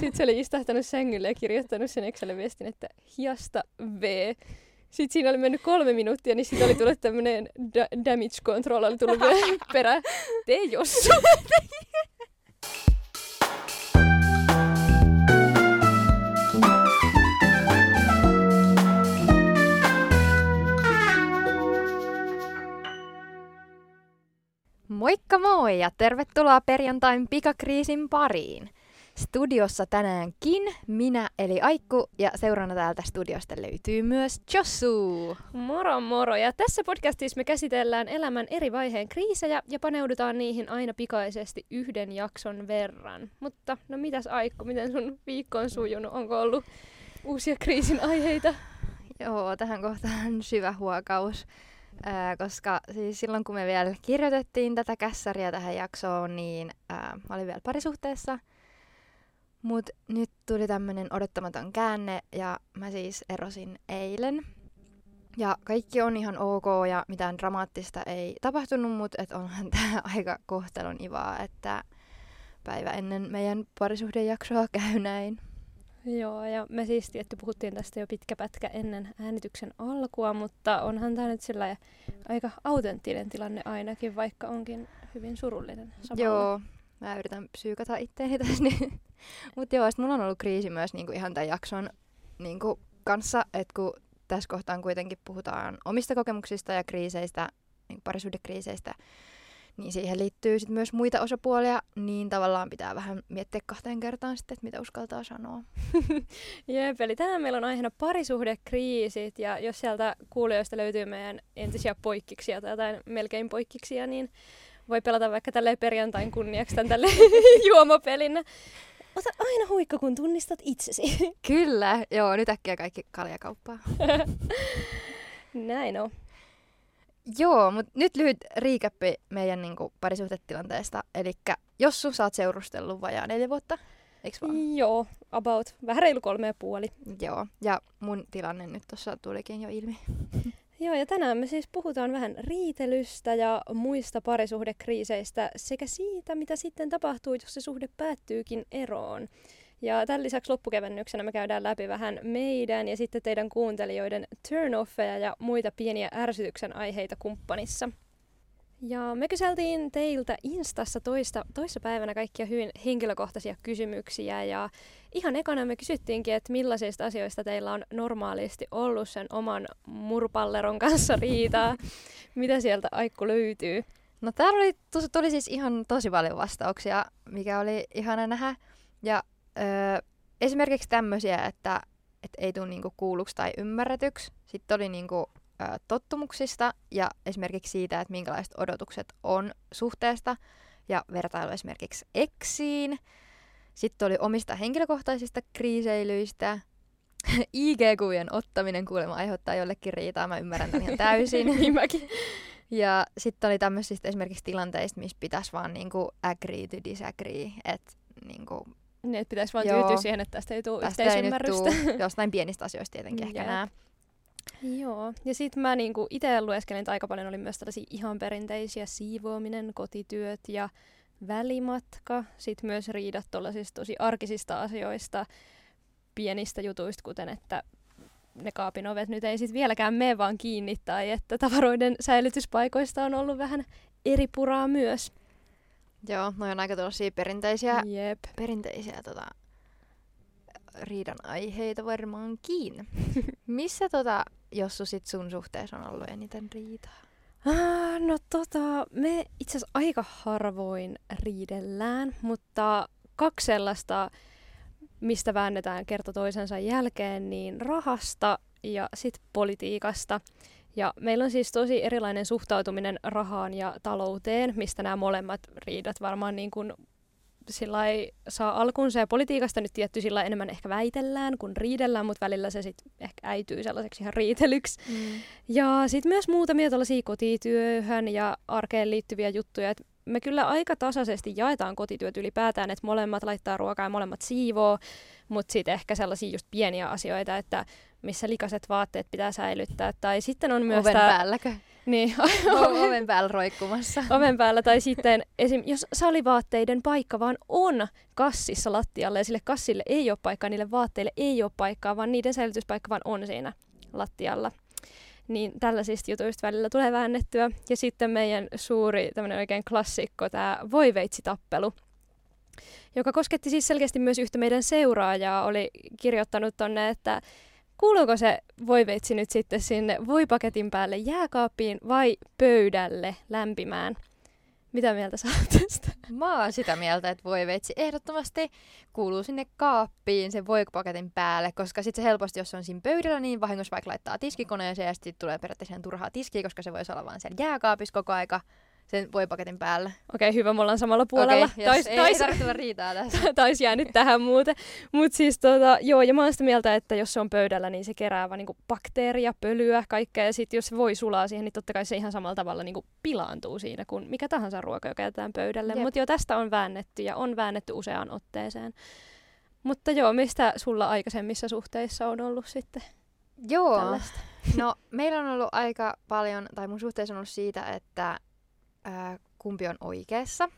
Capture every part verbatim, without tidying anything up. Sitten se oli istahtanut sängylle ja kirjoittanut sen Excel-viestin, että hiasta V. Sitten siinä oli mennyt kolme minuuttia, niin sitten oli tullut tämmöinen da- damage control, oli tullut vielä perään. Tee jossu. Moikka moi ja tervetuloa perjantain pikakriisin pariin. Studiossa tänäänkin minä eli Aikku ja seurana täältä studiosta löytyy myös Jossu. Moro moro ja tässä podcastissa me käsitellään elämän eri vaiheen kriisejä ja paneudutaan niihin aina pikaisesti yhden jakson verran. Mutta no mitäs Aikku, miten sun viikko on sujunut? Onko ollut uusia kriisin aiheita? Joo, tähän kohtaan syvä huokaus. Äh, koska siis silloin, kun me vielä kirjoitettiin tätä kässäriä tähän jaksoon, niin äh, mä olin vielä parisuhteessa. Mut nyt tuli tämmönen odottamaton käänne ja mä siis erosin eilen. Ja kaikki on ihan ok ja mitään dramaattista ei tapahtunut, mut et onhan tää aika kohtalon ivaa, että päivä ennen meidän parisuhdejaksoa käy näin. Joo, ja me siis tietty puhuttiin tästä jo pitkä pätkä ennen äänityksen alkua, mutta onhan tämä nyt sillä aika autenttinen tilanne ainakin, vaikka onkin hyvin surullinen samalla. Joo, mä yritän psyykata itseäni tässä nyt. Mutta joo, mulla on ollut kriisi myös niinku ihan tämän jakson niinku kanssa, että kun tässä kohtaan kuitenkin puhutaan omista kokemuksista ja kriiseistä, niinku parisuhdekriiseistä, niin siihen liittyy sit myös muita osapuolia, niin tavallaan pitää vähän miettiä kahteen kertaan sitten, että mitä uskaltaa sanoa. Jep, eli tänään meillä on aiheena parisuhdekriisit, ja jos sieltä kuulijoista löytyy meidän entisiä poikkiksia tai jotain melkein poikkiksia, niin voi pelata vaikka tälleen perjantain kunniaksi tämän tälleen juomapelin. Ota aina huikka, kun tunnistat itsesi. Kyllä, joo, nyt äkkiä kaikki kaljakauppaa. Näin on. Joo, mutta nyt lyhyt riikäppi meidän niinku parisuhdetilanteesta. Elikkä Jossu, sä oot seurustellut vajaa neljä vuotta, eiks vaan? Joo, about. Vähän reilu kolme ja puoli. Joo, ja mun tilanne nyt tuossa tulikin jo ilmi. Joo, ja tänään me siis puhutaan vähän riitelystä ja muista parisuhdekriiseistä sekä siitä, mitä sitten tapahtuu, jos se suhde päättyykin eroon. Ja tämän lisäksi loppukevennyksenä me käydään läpi vähän meidän ja sitten teidän kuuntelijoiden turn-offeja ja muita pieniä ärsytyksen aiheita kumppanissa. Ja me kyseltiin teiltä Instassa toista, toissa päivänä kaikkia hyvin henkilökohtaisia kysymyksiä ja ihan ekana me kysyttiinkin, että millaisista asioista teillä on normaalisti ollut sen oman murpalleron kanssa riitaa, mitä sieltä Aikku löytyy. No täällä oli, tuli siis ihan tosi paljon vastauksia, mikä oli ihana nähdä ja Öö, esimerkiksi tämmöisiä, että et ei tule niinku kuulluksi tai ymmärretyksi. Sitten oli niinku, ö, tottumuksista ja esimerkiksi siitä, että minkälaiset odotukset on suhteesta ja vertailu esimerkiksi eksiin. Sitten oli omista henkilökohtaisista kriiseilyistä. I G-kuvien ottaminen kuulemma aiheuttaa jollekin riitaa, mä ymmärrän tämän ihan täysin. Niin mäkin. Ja sitten oli tämmöisistä esimerkiksi tilanteista, missä pitäisi vaan niinku agree to disagree, että niinku niin, että pitäisi vaan tyytyä siihen, että tästä ei tule yhteisymmärrystä. Jostain pienistä asioista tietenkin ehkä nää. Joo. Ja sit mä niinku ite lueskelin, että aika paljon oli myös tällaisia ihan perinteisiä siivoaminen, kotityöt ja välimatka. Sit myös riidat tollasista tosi arkisista asioista, pienistä jutuista, kuten että ne kaapin ovet nyt ei sit vieläkään mene vaan kiinni tai että tavaroiden säilytyspaikoista on ollut vähän eri puraa myös. Joo, noi on aika tuollaisia perinteisiä, yep. perinteisiä tota, riidan aiheita varmaankin. Missä tota, Jossu sit sun suhteessa on ollut eniten riitaa? Ah, no tota, me itse asiassa aika harvoin riidellään, mutta kaksi sellaista, mistä väännetään kerta toisensa jälkeen, niin rahasta ja sit politiikasta. Ja meillä on siis tosi erilainen suhtautuminen rahaan ja talouteen, mistä nämä molemmat riidat varmaan niin kuin sillai saa alkunsa. Ja politiikasta nyt tietty sillai enemmän ehkä väitellään kuin riidellään, mutta välillä se sitten ehkä äityy sellaiseksi ihan riitelyksi. Mm. Ja sitten myös muutamia tällaisia kotityöhön ja arkeen liittyviä juttuja. Et me kyllä aika tasaisesti jaetaan kotityöt ylipäätään, että molemmat laittaa ruokaa ja molemmat siivoo, mutta sitten ehkä sellaisia just pieniä asioita, että missä likaiset vaatteet pitää säilyttää. Tai sitten on myös oven tää päälläkö? Niin, oven päällä roikkumassa. Oven päällä, tai sitten esim, jos salivaatteiden paikka vaan on kassissa lattialla ja sille kassille ei ole paikkaa, niille vaatteille ei ole paikkaa, vaan niiden säilytyspaikka vaan on siinä lattialla. Niin tällaisista jutuista välillä tulee väännettyä. Ja sitten meidän suuri tämmöinen oikein klassikko, tämä voiveitsitappelu, joka kosketti siis selkeästi myös yhtä meidän seuraajaa, oli kirjoittanut tonne, että kuuluuko se voiveitsi nyt sitten sinne voipaketin päälle jääkaappiin vai pöydälle lämpimään? Mitä mieltä sä oot tästä? Mä oon sitä mieltä, että voiveitsi ehdottomasti kuuluu sinne kaappiin sen voipaketin päälle, koska sitten se helposti, jos se on siinä pöydällä, niin vahingossa vaikka laittaa tiskikoneeseen ja sitten tulee periaatteessa turhaa tiskiä, koska se voisi olla vaan siellä jääkaapissa koko aika sen voipaketin päälle. Okei, hyvä, me ollaan samalla puolella. Okei, tais, ei tais, tarvitse riitaa tässä. Taisi jäänyt tähän muuten. Mutta siis tota, joo, ja mä oon sitä mieltä, että jos se on pöydällä, niin se kerää vaan niinku bakteeria, pölyä, kaikkea. Ja sitten jos se voi sulaa siihen, niin totta kai se ihan samalla tavalla niinku pilaantuu siinä kuin mikä tahansa ruoka, joka jätetään pöydälle. Mutta joo, tästä on väännetty ja on väännetty useaan otteeseen. Mutta joo, mistä sulla aikaisemmissa suhteissa on ollut sitten? Joo, tällaista? No meillä on ollut aika paljon, tai mun suhteessa on ollut siitä, että kumpi on oikeassa.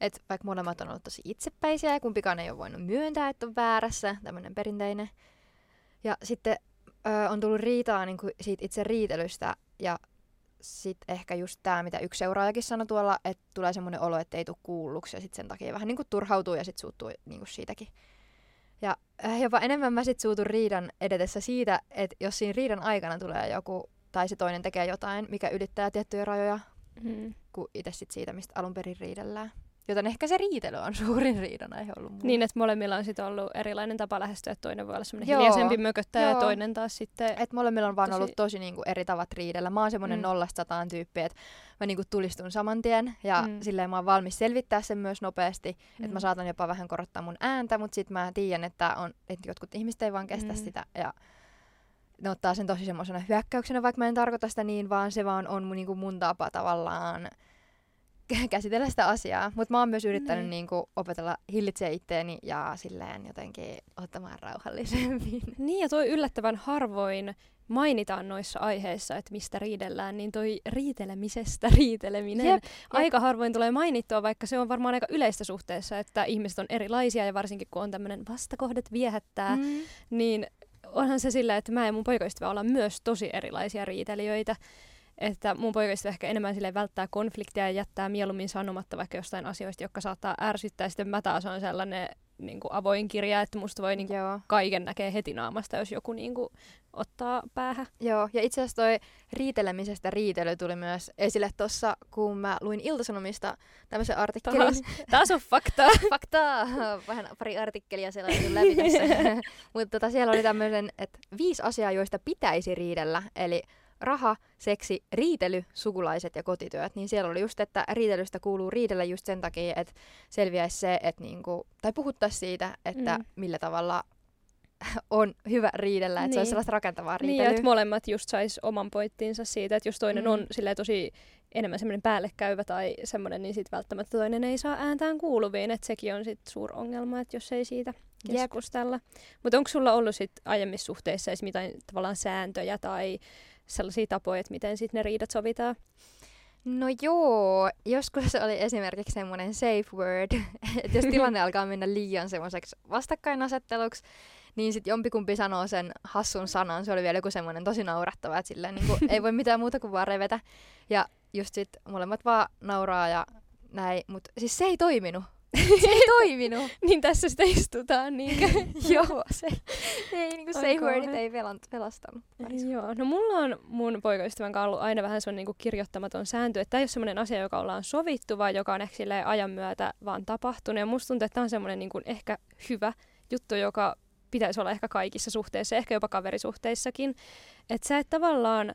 Et vaikka molemmat on ollut tosi itsepäisiä ja kumpikaan ei ole voinut myöntää, että on väärässä. Tämmöinen perinteinen. Ja sitten ö, on tullut riitaa niin kuin siitä itse riitelystä. Ja sitten ehkä just tämä, mitä yksi seuraajakin sanoi tuolla, että tulee semmoinen olo, että ei tule kuulluksi. Ja sitten sen takia vähän niin kuin turhautuu ja sitten suuttuu niin kuin siitäkin. Ja äh, jopa enemmän mä sitten suutun riidan edetessä siitä, että jos siinä riidan aikana tulee joku tai se toinen tekee jotain, mikä ylittää tiettyjä rajoja, Hmm. kuin itse sit siitä, mistä alun perin riidellään. Joten ehkä se riitely on suurin riidan aihe ollut mulle. Niin, että molemmilla on sit ollut erilainen tapa lähestyä. Toinen voi olla semmoinen hiljaisempi mököttäjä ja toinen taas sitten... Et molemmilla on vaan tosi... ollut tosi niinku eri tavat riidellä. Mä oon semmoinen hmm. nollasta sataan tyyppi, että mä niinku tulistun saman tien ja hmm. silleen mä oon valmis selvittää sen myös nopeasti. Hmm. Että mä saatan jopa vähän korottaa mun ääntä, mutta sit mä tiedän, että, on, että jotkut ihmiset ei vaan kestä hmm. sitä ja... Ne ottaa sen tosi semmoisena hyökkäyksenä, vaikka mä en tarkoita sitä niin, vaan se vaan on mun, niin kuin mun tapa tavallaan käsitellä sitä asiaa. Mutta mä oon myös yrittänyt mm. niin kuin opetella hillitseä itteeni ja silleen jotenkin ottamaan rauhallisemmin. Niin, ja toi yllättävän harvoin mainitaan noissa aiheissa, että mistä riidellään, niin toi riitelemisestä riiteleminen jep, jep. aika harvoin tulee mainittua, vaikka se on varmaan aika yleistä suhteessa, että ihmiset on erilaisia ja varsinkin kun on tämmöinen vastakohdat viehättää, mm. niin... Onhan se sillä, että mä ja mun poikaystävä ollaan myös tosi erilaisia riitelijöitä. Että mun poikaystävä ehkä enemmän silleen välttää konfliktia ja jättää mieluummin sanomatta vaikka jostain asioista, jotka saattaa ärsyttää. Sitten mä taas on sellainen niin kuin avoin kirja, että musta voi niin kuin kaiken näkee heti naamasta, jos joku niin kuin ottaa päähän. Joo, ja itse asiassa toi riitelemisestä riitely tuli myös esille tuossa, kun mä luin Ilta-Sanomista tämmöisen artikkelin. Taas, taas on faktaa. Faktaa. Vähän pari artikkelia siellä on läpi tässä. Mutta tota, siellä oli tämmöisen, että viisi asiaa, joista pitäisi riidellä, eli raha, seksi, riitely, sukulaiset ja kotityöt, niin siellä oli just, että riitelystä kuuluu riidellä just sen takia, että selviäisi se, että niinku, tai puhuttaisi siitä, että mm. millä tavalla on hyvä riidellä, että niin. se olisi sellaista rakentavaa riitelyä. Niin, että molemmat just sais oman pointtinsa siitä, että jos toinen mm. on silleen tosi enemmän semmoinen päällekäyvä tai semmoinen, niin sitten välttämättä toinen ei saa ääntään kuuluviin, että sekin on sitten suuri ongelma, että jos ei siitä keskustella. Mutta onko sulla ollut sitten aiemmissa suhteissa esimerkiksi mitään tavallaan sääntöjä tai sellaisia tapoja, että miten sitten ne riidat sovitaan? No joo, joskus oli esimerkiksi semmoinen safe word, että jos tilanne alkaa mennä liian semmoiseksi vastakkainasetteluksi, niin sitten jompikumpi sanoo sen hassun sanan, se oli vielä joku semmoinen tosi naurattava, että silleen niin kuin ei voi mitään muuta kuin vaan revetä. Ja just sit molemmat vaan nauraa ja näin, mutta siis se ei toiminut. Se ei toiminut. Niin tässä sitä istutaan niinkö? Joo, se ei niinku safe wordit ei pelastanut. Joo, no mulla on mun poikaystävän kanssa ollut aina vähän semmoinen niinku kirjoittamaton sääntö, että tämä ei ole semmoinen asia, joka ollaan sovittu, vaan joka on ehkä silleen ajan myötä vaan tapahtunut. Ja musta tuntuu, että tämä on semmoinen niinku ehkä hyvä juttu, joka pitäisi olla ehkä kaikissa suhteissa, ehkä jopa kaverisuhteissakin. Että sä et tavallaan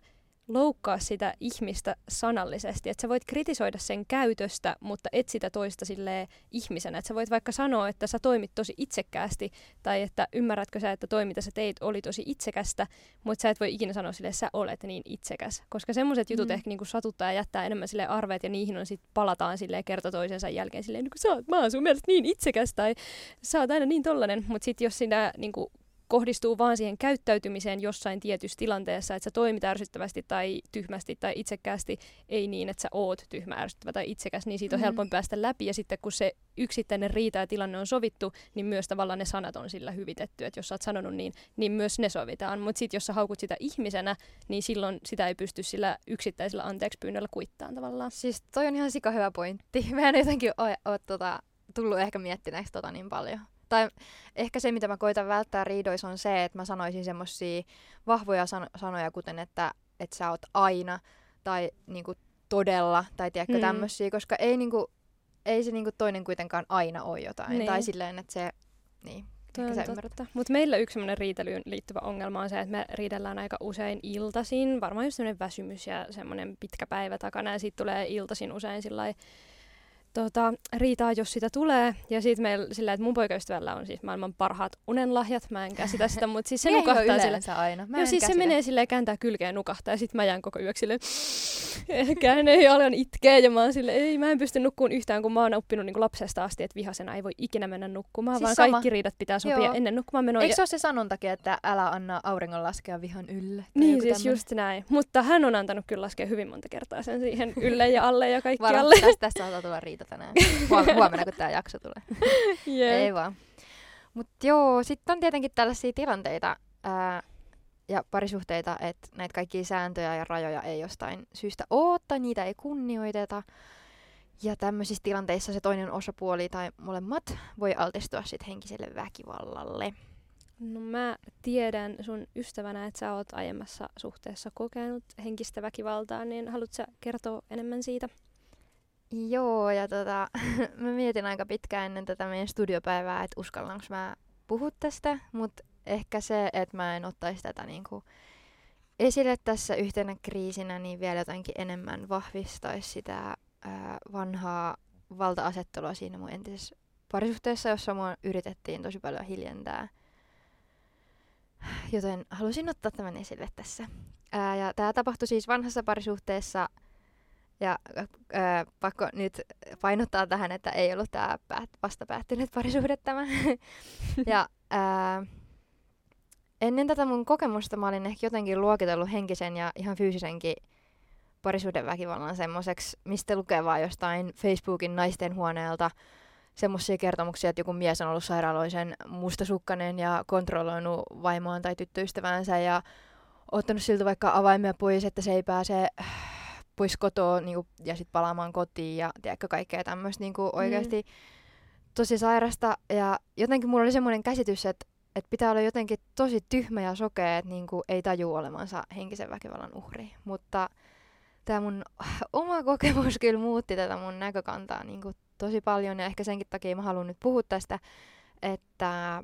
loukkaa sitä ihmistä sanallisesti, että sä voit kritisoida sen käytöstä, mutta et sitä toista silleen ihmisenä. Että sä voit vaikka sanoa, että sä toimit tosi itsekkäästi, tai että ymmärrätkö sä, että toi mitä sä teit oli tosi itsekästä, mutta sä et voi ikinä sanoa silleen, että sä olet niin itsekäs. Koska semmoiset jutut mm. ehkä niinku satuttaa ja jättää enemmän silleen arveet, ja niihin on sit palataan silleen kerta toisensa jälkeen silleen, niin kun sä oot, mä oon sun mielestä niin itsekäs, tai sä oot aina niin tollanen, mutta sit jos sinä niinku kohdistuu vaan siihen käyttäytymiseen jossain tietyssä tilanteessa, että sä toimit ärsyttävästi tai tyhmästi tai itsekkäästi, ei niin, että sä oot tyhmä, ärsyttävä tai itsekäs, niin siitä on mm-hmm. helpompi päästä läpi. Ja sitten kun se yksittäinen riita ja tilanne on sovittu, niin myös tavallaan ne sanat on sillä hyvitetty, että jos sä oot sanonut niin, niin myös ne sovitaan. Mutta sitten jos sä haukut sitä ihmisenä, niin silloin sitä ei pysty sillä yksittäisellä anteeksi pyynnöllä kuittaan tavallaan. Siis toi on ihan sika hyvä pointti. Mä en jotenkin ole, ole tota, tullut ehkä miettineeksi tota niin paljon. Tai ehkä se, mitä mä koitan välttää riidoissa, on se, että mä sanoisin semmosia vahvoja san- sanoja, kuten että, että sä oot aina, tai niinku todella, tai tiedätkö mm. tämmösiä, koska ei, niinku, ei se niinku toinen kuitenkaan aina ole jotain. Niin. Tai silleen, että se... Niin. Mutta meillä yksi semmoinen riitelyyn liittyvä ongelma on se, että me riidellään aika usein iltaisin. Varmaan just semmoinen väsymys ja semmoinen pitkä päivä takana. Ja sitten tulee iltaisin usein sillai, tota, riitaa, jos sitä tulee. Ja sitten meillä sillä, että mun poikaystävällä on siis maailman parhaat unenlahjat. Mä en käsitä sitä, mutta siis se nukahtaa sillä. Aina. Mä en siis käsitä. Se menee silleen, kääntää kylkeen nukahtaa. Ja sitten mä jään koko yöksi silleen. Kään ei aloin itkeä ja mä oon silleen, ei mä en pysty nukkuun yhtään, kun mä oon oppinut niin kuin lapsesta asti, että vihasena ei voi ikinä mennä nukkumaan, siis vaan sama. Kaikki riidat pitää sopia Joo. ennen nukkumaan menoa. Eikö se ole se sanontakin, että älä anna auringon laskea vihan ylle? Niin siis tämmönen. Just näin, mutta hän on antanut kyllä laskea hyvin monta kertaa sen siihen ylle ja alle ja kaikki alle. Tästä tästä saattaa tulla riita tänään, huomenna kun tää jakso tulee. Yeah. Ei vaan. Mut joo, sitten on tietenkin tällaisia tilanteita, ää, ja parisuhteita, että näitä kaikkia sääntöjä ja rajoja ei jostain syystä ole, tai niitä ei kunnioiteta. Ja tämmöisissä tilanteissa se toinen osapuoli tai molemmat voi altistua sit henkiselle väkivallalle. No mä tiedän sun ystävänä, että sä oot aiemmassa suhteessa kokenut henkistä väkivaltaa, niin haluatko sä kertoa enemmän siitä? Joo, ja tota, mä mietin aika pitkään ennen tätä meidän studiopäivää, että uskallanko mä puhua tästä, mutta ehkä se, että mä en ottaisi tätä niinku esille tässä yhtenä kriisinä, niin vielä jotenkin enemmän vahvistaisi sitä ää, vanhaa valta-asettelua siinä mun entisessä parisuhteessa, jossa mua yritettiin tosi paljon hiljentää. Joten halusin ottaa tämän esille tässä. Ää, ja tää tapahtui siis vanhassa parisuhteessa. Ja ää, pakko nyt painottaa tähän, että ei ollut tää päät- vasta päättynyt parisuhde tämä. ja... Ää, Ennen tätä mun kokemusta mä olin ehkä jotenkin luokitellut henkisen ja ihan fyysisenkin parisuhdeväkivallan semmoiseksi, mistä lukee vaan jostain Facebookin naisten huoneelta semmoisia kertomuksia, että joku mies on ollut sairaaloisen mustasukkainen ja kontrolloinut vaimoaan tai tyttöystäväänsä ja ottanut siltä vaikka avaimia pois, että se ei pääse pois kotoa niin kuin, ja sitten palaamaan kotiin ja tiedätkö kaikkea tämmöistä niin kuin oikeasti mm. tosi sairasta. Ja jotenkin mulla oli semmoinen käsitys, että että pitää olla jotenkin tosi tyhmä ja sokea, että niinku ei taju olemansa henkisen väkivallan uhri. Mutta tämä mun oma kokemus kyllä muutti tätä mun näkökantaa niinku tosi paljon. Ja ehkä senkin takia mä haluan nyt puhua tästä, että,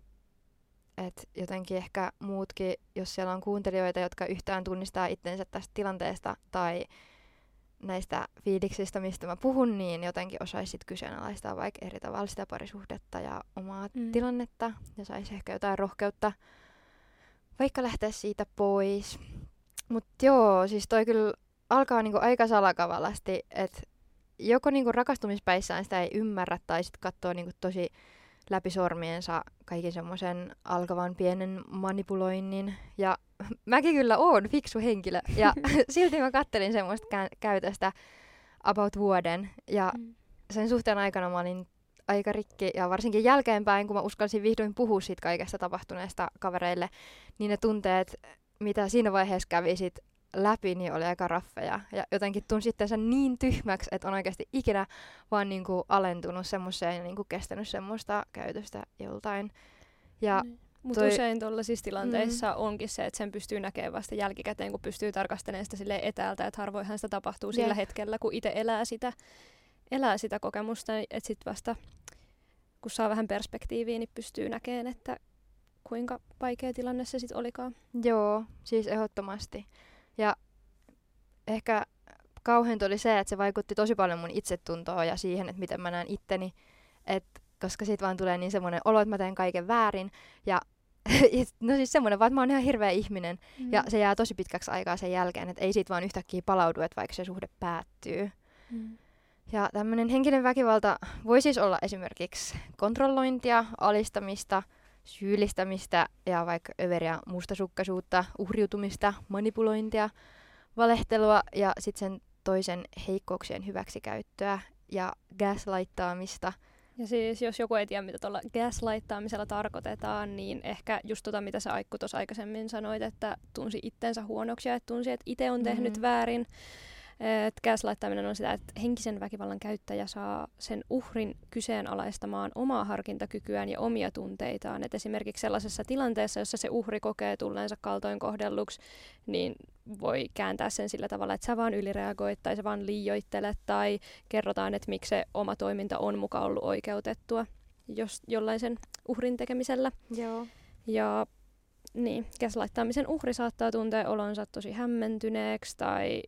että jotenkin ehkä muutkin, jos siellä on kuuntelijoita, jotka yhtään tunnistaa itsensä tästä tilanteesta tai näistä fiiliksistä, mistä mä puhun, niin jotenkin osaisit kyseenalaistaa vaikka eri tavalla sitä parisuhdetta ja omaa mm. tilannetta ja saisi ehkä jotain rohkeutta vaikka lähteä siitä pois. Mutta joo, siis toi kyllä alkaa niinku aika salakavallasti, että joko niinku rakastumispäissään sitä ei ymmärrä tai sitten katsoo niinku tosi läpi sormiensa kaiken semmoisen alkavan pienen manipuloinnin. Ja mäkin kyllä oon fiksu henkilö. Ja silti mä kattelin semmoista kä- käytöstä about vuoden. Ja mm. sen suhteen aikana mä olin aika rikki. Ja varsinkin jälkeenpäin, kun mä uskalsin vihdoin puhua siitä kaikesta tapahtuneesta kavereille, niin ne tunteet, mitä siinä vaiheessa kävi sit läpi, niin oli aika raffeja. Ja jotenkin tunsi itsensä niin tyhmäksi, että on oikeasti ikinä vaan niinku alentunut semmoiseen ja niinku kestänyt semmoista käytöstä joltain. Ja mm. Mutta toi... usein tuollaisissa tilanteissa mm. onkin se, että sen pystyy näkemään vasta jälkikäteen, kun pystyy tarkastelemaan sitä silleen etäältä, että harvoinhan sitä tapahtuu sillä yeah. hetkellä, kun itse elää sitä, elää sitä kokemusta, että sitten vasta kun saa vähän perspektiiviä, niin pystyy näkemään, että kuinka vaikea tilanne se sitten olikaan. Joo, siis ehdottomasti. Ja ehkä kauheinta oli se, että se vaikutti tosi paljon mun itsetuntoon ja siihen, että miten mä näen itteni, että koska siitä vaan tulee niin semmoinen olo, että mä teen kaiken väärin. Ja no siis semmoinen vaan, että mä oon ihan hirveä ihminen. Mm. Ja se jää tosi pitkäksi aikaa sen jälkeen, että ei siitä vaan yhtäkkiä palaudu, että vaikka se suhde päättyy. Mm. Ja tämmöinen henkinen väkivalta voi siis olla esimerkiksi kontrollointia, alistamista, syyllistämistä ja vaikka överiä mustasukkaisuutta, uhriutumista, manipulointia, valehtelua ja sitten sen toisen heikkouksien hyväksikäyttöä ja gaslighttaamista. Ja siis jos joku ei tiedä, mitä tuolla gaslighttaamisella tarkoitetaan, niin ehkä just tota, mitä sä Aikku tuossa aikaisemmin sanoit, että tunsi itsensä huonoksi ja että tunsi, että itse on tehnyt mm-hmm. väärin. Et gaslighttaminen on sitä, että henkisen väkivallan käyttäjä saa sen uhrin kyseenalaistamaan omaa harkintakykyään ja omia tunteitaan. Et esimerkiksi sellaisessa tilanteessa, jossa se uhri kokee tulleensa kaltoinkohdelluksi, niin voi kääntää sen sillä tavalla, että sä vaan ylireagoit tai sä vaan liioittelet tai kerrotaan, että miksi se oma toiminta on muka ollut oikeutettua jos, jollain sen uhrin tekemisellä. Joo. Ja niin, gaslighttamisen uhri saattaa tuntea olonsa tosi hämmentyneeksi tai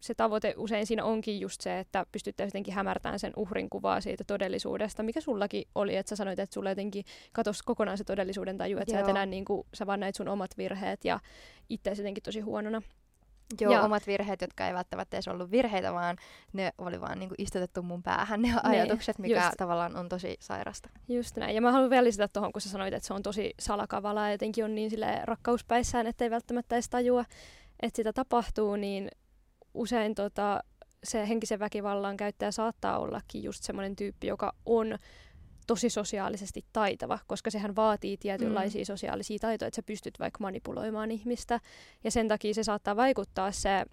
se tavoite usein siinä onkin just se, että pystyttäisiin jotenkin hämärtämään sen uhrin kuvaa siitä todellisuudesta, mikä sullakin oli, että sä sanoit, että sulla jotenkin katosi kokonaan se todellisuuden taju, että Joo. sä et enää niin kuin, sä vaan näit sun omat virheet ja itseäsi jotenkin tosi huonona. Joo, ja omat virheet, jotka ei välttämättä edes ollut virheitä, vaan ne oli vaan niin kuin istutettu mun päähän ne ajatukset, mikä just. Tavallaan on tosi sairasta. Just näin. Ja mä haluan vielä lisätä tuohon, kun sä sanoit, että se on tosi salakavalaa ja jotenkin on niin silleen rakkauspäissään, ettei välttämättä edes tajua, että sitä tapahtuu, niin usein tota, se henkisen väkivallan käyttäjä saattaa ollakin just semmoinen tyyppi, joka on tosi sosiaalisesti taitava, koska sehän vaatii tietynlaisia mm. sosiaalisia taitoja, että sä pystyt vaikka manipuloimaan ihmistä. Ja sen takia se saattaa vaikuttaa se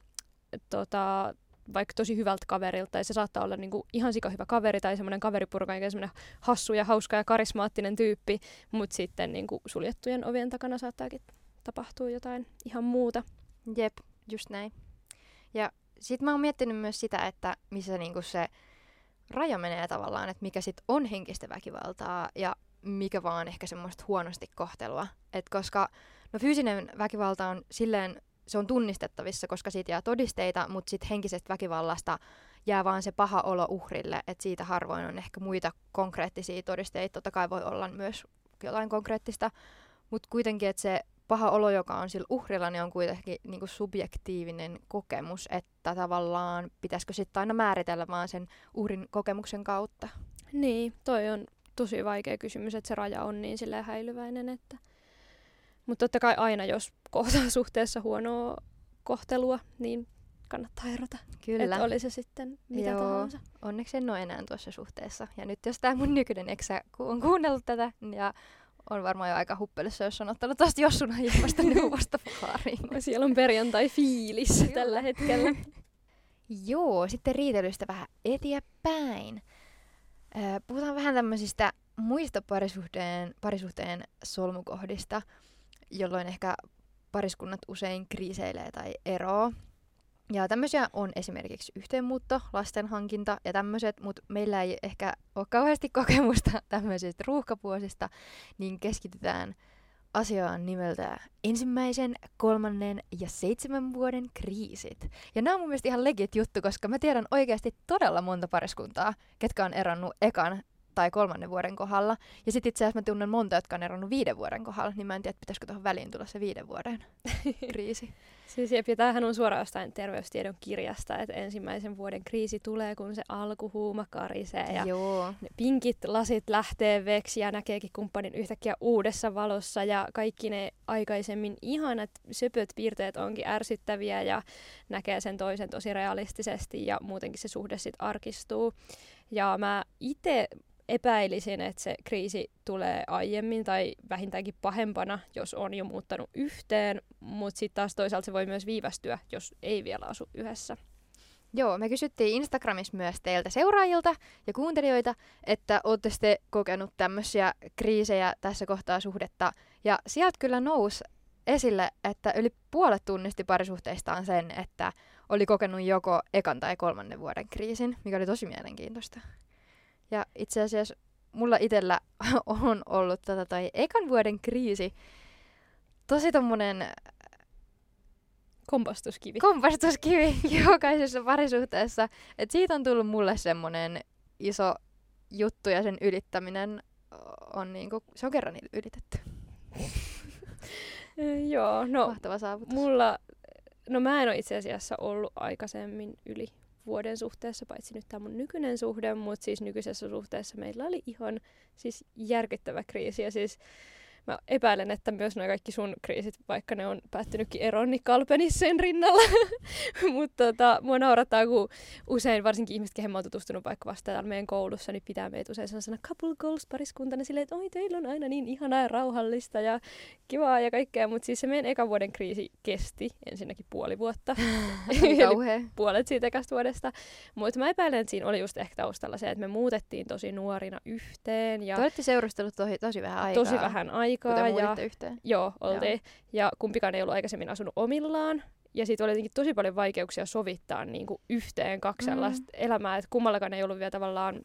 tota, vaikka tosi hyvältä kaverilta, tai se saattaa olla niinku ihan sikahyvä kaveri tai semmoinen kaveripurka, joka on semmoinen hassu ja hauska ja karismaattinen tyyppi, mutta sitten niinku suljettujen ovien takana saattaakin tapahtua jotain ihan muuta. Jep, just näin. Ja sit mä oon miettinyt myös sitä, että missä niinku se raja menee tavallaan, että mikä sit on henkistä väkivaltaa ja mikä vaan ehkä semmoista huonosti kohtelua. Et koska no fyysinen väkivalta on silleen, se on tunnistettavissa, koska siitä jää todisteita, mutta sit henkisestä väkivallasta jää vaan se paha olo uhrille, että siitä harvoin on ehkä muita konkreettisia todisteita. Totta kai voi olla myös jotain konkreettista, mutta kuitenkin, että se paha olo, joka on sillä uhrilla, niin on kuitenkin niin kuin subjektiivinen kokemus, että tavallaan pitäisikö sitten aina määritellä vaan sen uhrin kokemuksen kautta. Niin, toi on tosi vaikea kysymys, että se raja on niin silleen häilyväinen, että mutta totta kai aina, jos kohtaa suhteessa huonoa kohtelua, niin kannattaa erota. Kyllä. Että oli se sitten mitä Joo. tahansa. Onneksi en ole enää tuossa suhteessa. Ja nyt jos tämä mun nykyinen eksä on kuunnellut tätä, ja on varmaan jo aika huppelissa, jos on ottanut taas Jossun aiemmasta neuvosta vaariin. Siellä on perjantai-fiilis tällä hetkellä. Joo, sitten riitelystä vähän eteenpäin. Puhutaan vähän tämmöisistä muista parisuhteen, parisuhteen solmukohdista, jolloin ehkä pariskunnat usein kriiseilee tai eroaa. Ja tämmöisiä on esimerkiksi yhteenmuutto, lasten hankinta ja tämmöiset, mutta meillä ei ehkä ole kauheasti kokemusta tämmöisistä ruuhkavuosista, niin keskitytään asiaan nimeltä ensimmäisen, kolmannen ja seitsemän vuoden kriisit. Ja nämä on mun mielestä ihan legit juttu, koska mä tiedän oikeasti todella monta pariskuntaa, ketkä on eronnut ekan tai kolmannen vuoden kohdalla. Ja sit itse asiassa mä tunnen monta, jotka on eronnut viiden vuoden kohdalla, niin mä en tiedä, pitäisikö tuohon väliin tulla se viiden vuoden kriisi. Siis jep, ja tämähän on suoraan jostain terveystiedon kirjasta, että ensimmäisen vuoden kriisi tulee, kun se alkuhuuma karisee ja Joo. ne pinkit lasit lähtee veksi ja näkeekin kumppanin yhtäkkiä uudessa valossa ja kaikki ne aikaisemmin ihanat söpöt piirteet onkin ärsyttäviä ja näkee sen toisen tosi realistisesti ja muutenkin se suhde sit arkistuu. Ja mä ite epäilisin, että se kriisi tulee aiemmin tai vähintäänkin pahempana, jos on jo muuttanut yhteen, mutta sitten taas toisaalta se voi myös viivästyä, jos ei vielä asu yhdessä. Joo, me kysyttiin Instagramissa myös teiltä seuraajilta ja kuuntelijoita, että ootte te kokenut tämmöisiä kriisejä tässä kohtaa suhdetta, ja sieltä kyllä nousi esille, että yli puolet tunnisti parisuhteistaan sen, että oli kokenut joko ekan tai kolmannen vuoden kriisin, mikä oli tosi mielenkiintoista. Ja itse asiassa mulla itsellä on ollut tätä tai ekan vuoden kriisi tosi tommonen kompastuskivi. Kompastuskivi jokaisessa parisuhteessa. Et siitä on tullut mulle semmonen iso juttu ja sen ylittäminen on niinku, se on kerran ylitetty. Joo, no mahtava saavutus. Mulla, no mä en ole itse asiassa ollut aikaisemmin yli vuoden suhteessa, paitsi nyt tämä mun nykyinen suhde, mutta siis nykyisessä suhteessa meillä oli ihan siis järkyttävä kriisi. Ja siis Mä epäilen, että myös nuo kaikki sun kriisit, vaikka ne on päättynytkin eroon, niin kalpeni sen rinnalla. Mutta tota, mua naurattaa, kun usein, varsinkin ihmiset, kehen mä oon tutustunut vaikka vasta täällä meidän koulussa, niin pitää meitä usein sellaisena couple goals pariskuntana silleen, että oi, teillä on aina niin ihanaa ja rauhallista ja kivaa ja kaikkea. Mutta siis se meidän ekan vuoden kriisi kesti ensinnäkin puoli vuotta. Kauhea. Puolet siitä ekasta vuodesta. Mutta mä epäilen, että siinä oli just ehkä taustalla se, että me muutettiin tosi nuorina yhteen. Ja te olette seurustellut tosi, tosi vähän aikaa. Tosi vähän aikaa. Kuten muutitte yhteen. Joo, oltiin. Joo. Ja kumpikaan ei ollut aikaisemmin asunut omillaan. Ja siitä oli jotenkin tosi paljon vaikeuksia sovittaa niin kuin yhteen kaksi sellaista mm-hmm. elämää. Että kummallakaan ei ollut vielä tavallaan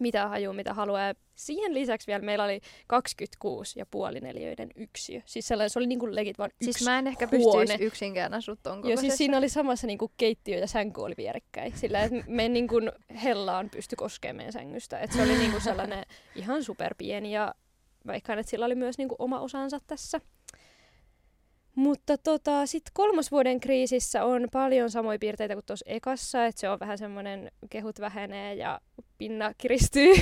mitä hajuu, mitä haluaa. Ja siihen lisäksi vielä meillä oli kaksikymmentäkuusi pilkku viisi neliöiden yksiö. Siis sellainen, se oli niin kuin legit vaan yksi Siis mä en ehkä pystyisi yksinkään asua ton kokoisessa. Joo, siis siinä oli samassa niin kuin keittiö ja sänky oli vierekkäin. Sillä, että me niin kuin hellaan pysty koskemaan meidän sängystä. Että se oli niin kuin sellainen ihan superpieni ja vaikka että sillä oli myös niin kuin oma osansa tässä. Mutta tota, sitten kolmosvuoden kriisissä on paljon samoja piirteitä kuin tuossa ekassa, että se on vähän semmoinen kehut vähenee ja pinna kiristyy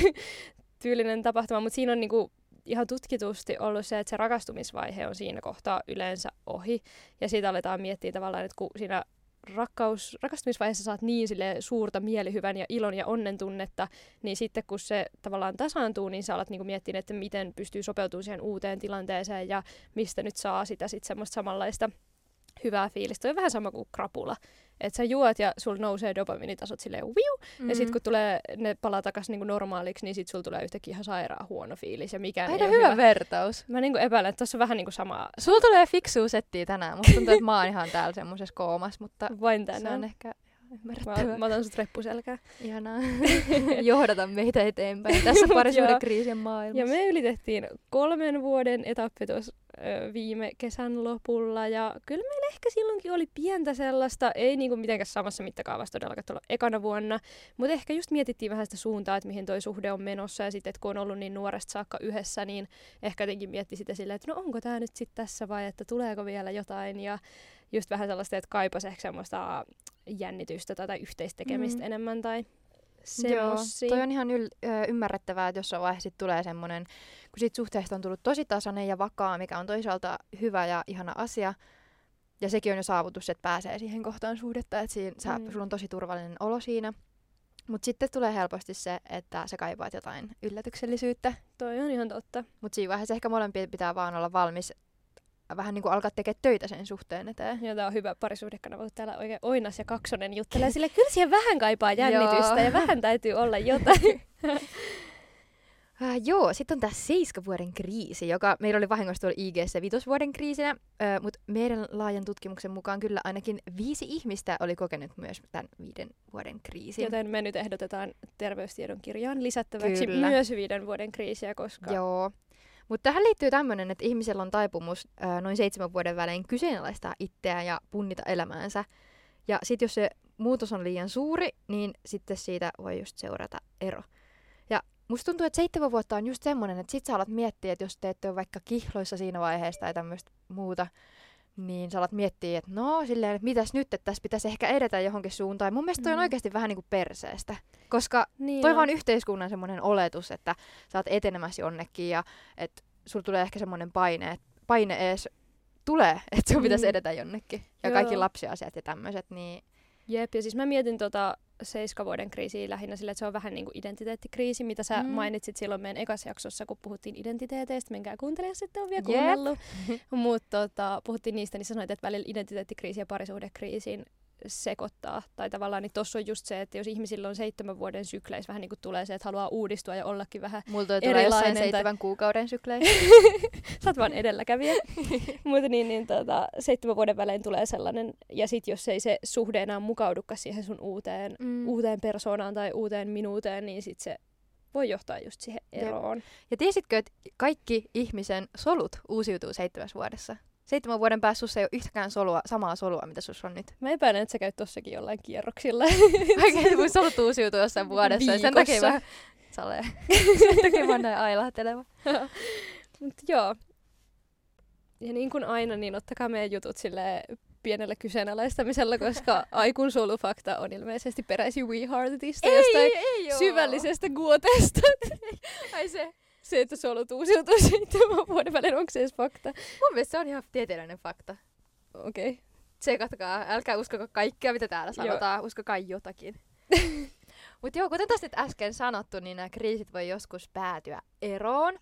tyylinen tapahtuma, mutta siinä on niinku ihan tutkitusti ollut se, että se rakastumisvaihe on siinä kohtaa yleensä ohi ja siitä aletaan miettiä tavallaan, että kun siinä rakkaus, rakastumisvaiheessa saat niin suurta mielihyvän ja ilon ja onnen tunnetta, niin sitten kun se tavallaan tasaantuu, niin sä alat niinku miettiä, että miten pystyy sopeutumaan siihen uuteen tilanteeseen ja mistä nyt saa sitä sit semmoista samanlaista hyvää fiilistä. On vähän sama kuin krapula. Että sä juot ja sul nousee dopaminitasot silleen wiu, mm-hmm. ja sit kun tulee, ne palaa takaisin niinku normaaliksi, niin sit sul tulee yhtäkkiä ihan sairaan huono fiilis ja mikään Aina ei hyvä, hyvä vertaus. Mä niinku epäilen, että tossa on vähän niinku samaa. Sulla tulee fiksua settiä tänään, musta tuntuu, että mä oon ihan täällä semmosessa koomassa, mutta vain tänään. Se on ehkä ymmärrettävä. Mä, mä otan sut reppuselkää. Ihanaa. Johdata meitä eteenpäin tässä parisuuden kriisin maailmassa. Ja me ylitettiin kolmen vuoden etappi tuossa viime kesän lopulla ja kyllä meillä ehkä silloinkin oli pientä sellaista, ei niinku mitenkään samassa mittakaavassa todellakaan tuolla ekana vuonna, mutta ehkä just mietittiin vähän sitä suuntaa, että mihin toi suhde on menossa ja sitten, että kun on ollut niin nuoresta saakka yhdessä, niin ehkä jotenkin mietti sitä silleen, että no onko tää nyt sitten tässä vai että tuleeko vielä jotain ja just vähän sellaista, että kaipasi ehkä semmoista jännitystä tai yhteistekemistä mm. enemmän tai semmosia. Joo, toi on ihan yl, ö, ymmärrettävää, että jossain vaiheessa sit tulee semmoinen, kun siitä suhteesta on tullut tosi tasainen ja vakaa, mikä on toisaalta hyvä ja ihana asia. Ja sekin on jo saavutus, että pääsee siihen kohtaan suhdetta, että siinä, sä, mm. sulla on tosi turvallinen olo siinä. Mutta sitten tulee helposti se, että sä kaipaat jotain yllätyksellisyyttä. Toi on ihan totta. Mutta siinä vaiheessa ehkä molempien pitää vaan olla valmis vähän niin kuin alkaa tekemään töitä sen suhteen eteen. Joo, tää on hyvä parisuhdekanava, kun täällä oikein Oinas ja Kaksonen juttelee sille, kyllä siihen vähän kaipaa jännitystä ja vähän täytyy olla jotain. uh, joo, sitten on tää seiskavuoden kriisi, joka meillä oli vahingossa tuolla I G:ssä vitosvuoden kriisinä, uh, mutta meidän laajan tutkimuksen mukaan kyllä ainakin viisi ihmistä oli kokenut myös tämän viiden vuoden kriisin. Joten me nyt ehdotetaan terveystiedon kirjaan lisättäväksi kyllä. myös viiden vuoden kriisiä, koska... Joo. Mutta tähän liittyy tämmöinen, että ihmisellä on taipumus ää, noin seitsemän vuoden välein kyseenalaistaa itseään ja punnita elämäänsä. Ja sitten jos se muutos on liian suuri, niin sitten siitä voi just seurata ero. Ja musta tuntuu, että seitsemän vuotta on just semmoinen, että sit sä alat miettiä, että jos te ette ole vaikka kihloissa siinä vaiheessa tai tämmöistä muuta, niin sä alat miettiä, että no silleen, että mitäs nyt, että tässä pitäisi ehkä edetä johonkin suuntaan. Mun mielestä toi on mm. oikeasti vähän niin kuin perseestä, koska niin toi on vaan yhteiskunnan semmoinen oletus, että sä oot etenemässä jonnekin ja että sulla tulee ehkä semmoinen paine, että paine ees tulee, että sun pitäisi edetä jonnekin. Ja Joo. kaikki lapsiasiat ja tämmöiset, niin... Jep, ja siis mä mietin tota seiskavuoden kriisiä lähinnä sillä, että se on vähän niin kuin identiteettikriisi, mitä sä mm. mainitsit silloin meidän ekassa jaksossa, kun puhuttiin identiteeteistä. Menkää kuuntelemaan, jos ette ole vielä kuunnellut. Mutta tota, puhuttiin niistä, niin sanoit, että välillä identiteettikriisi ja parisuhdekriisiin sekoittaa. Tai tavallaan, niin tossa on just se, että jos ihmisillä on seitsemän vuoden sykleissä, vähän niin kuin tulee se, että haluaa uudistua ja ollakin vähän erilainen. Mulla toi tulee jossain seitsemän kuukauden sykleissä. Sä oot vaan edelläkävijä. Mutta niin, niin tota, seitsemän vuoden välein tulee sellainen, ja sit jos ei se suhde enää mukaudukaan siihen sun uuteen, mm. uuteen persoonaan tai uuteen minuuteen, niin sit se voi johtaa just siihen eroon. Ja, ja tiesitkö, että kaikki ihmisen solut uusiutuu seitsemässä vuodessa? Seitsemän vuoden päässä sussa ei ole yhtäkään solua, samaa solua, mitä sussa on nyt. Mä epäilen, että sä käyt tossakin jollain kierroksilla. Oikein, kun solut uusiutuu jossain vuodessa. Sen takia mä... Salee. Sen takia mä oon näin ailahteleva. Mut joo. Ja niin kuin aina, niin ottakaa meidän jutut silleen pienellä kyseenalaistamisella, koska aikun solufakta on ilmeisesti peräisin We Heartista, jostain ei, ei syvällisestä guotesta. Ai se... se, että solut uusiutuu seitsemän vuoden välein, onko se edes fakta? Mun mielestä se on ihan tieteellinen fakta. Okei. Okay. Tsekatkaa, älkää uskoko kaikkea, mitä täällä sanotaan, joo. Uskokaa jotakin. Mut joo, kuten tässä nyt äsken sanottu, niin nämä kriisit voi joskus päätyä eroon.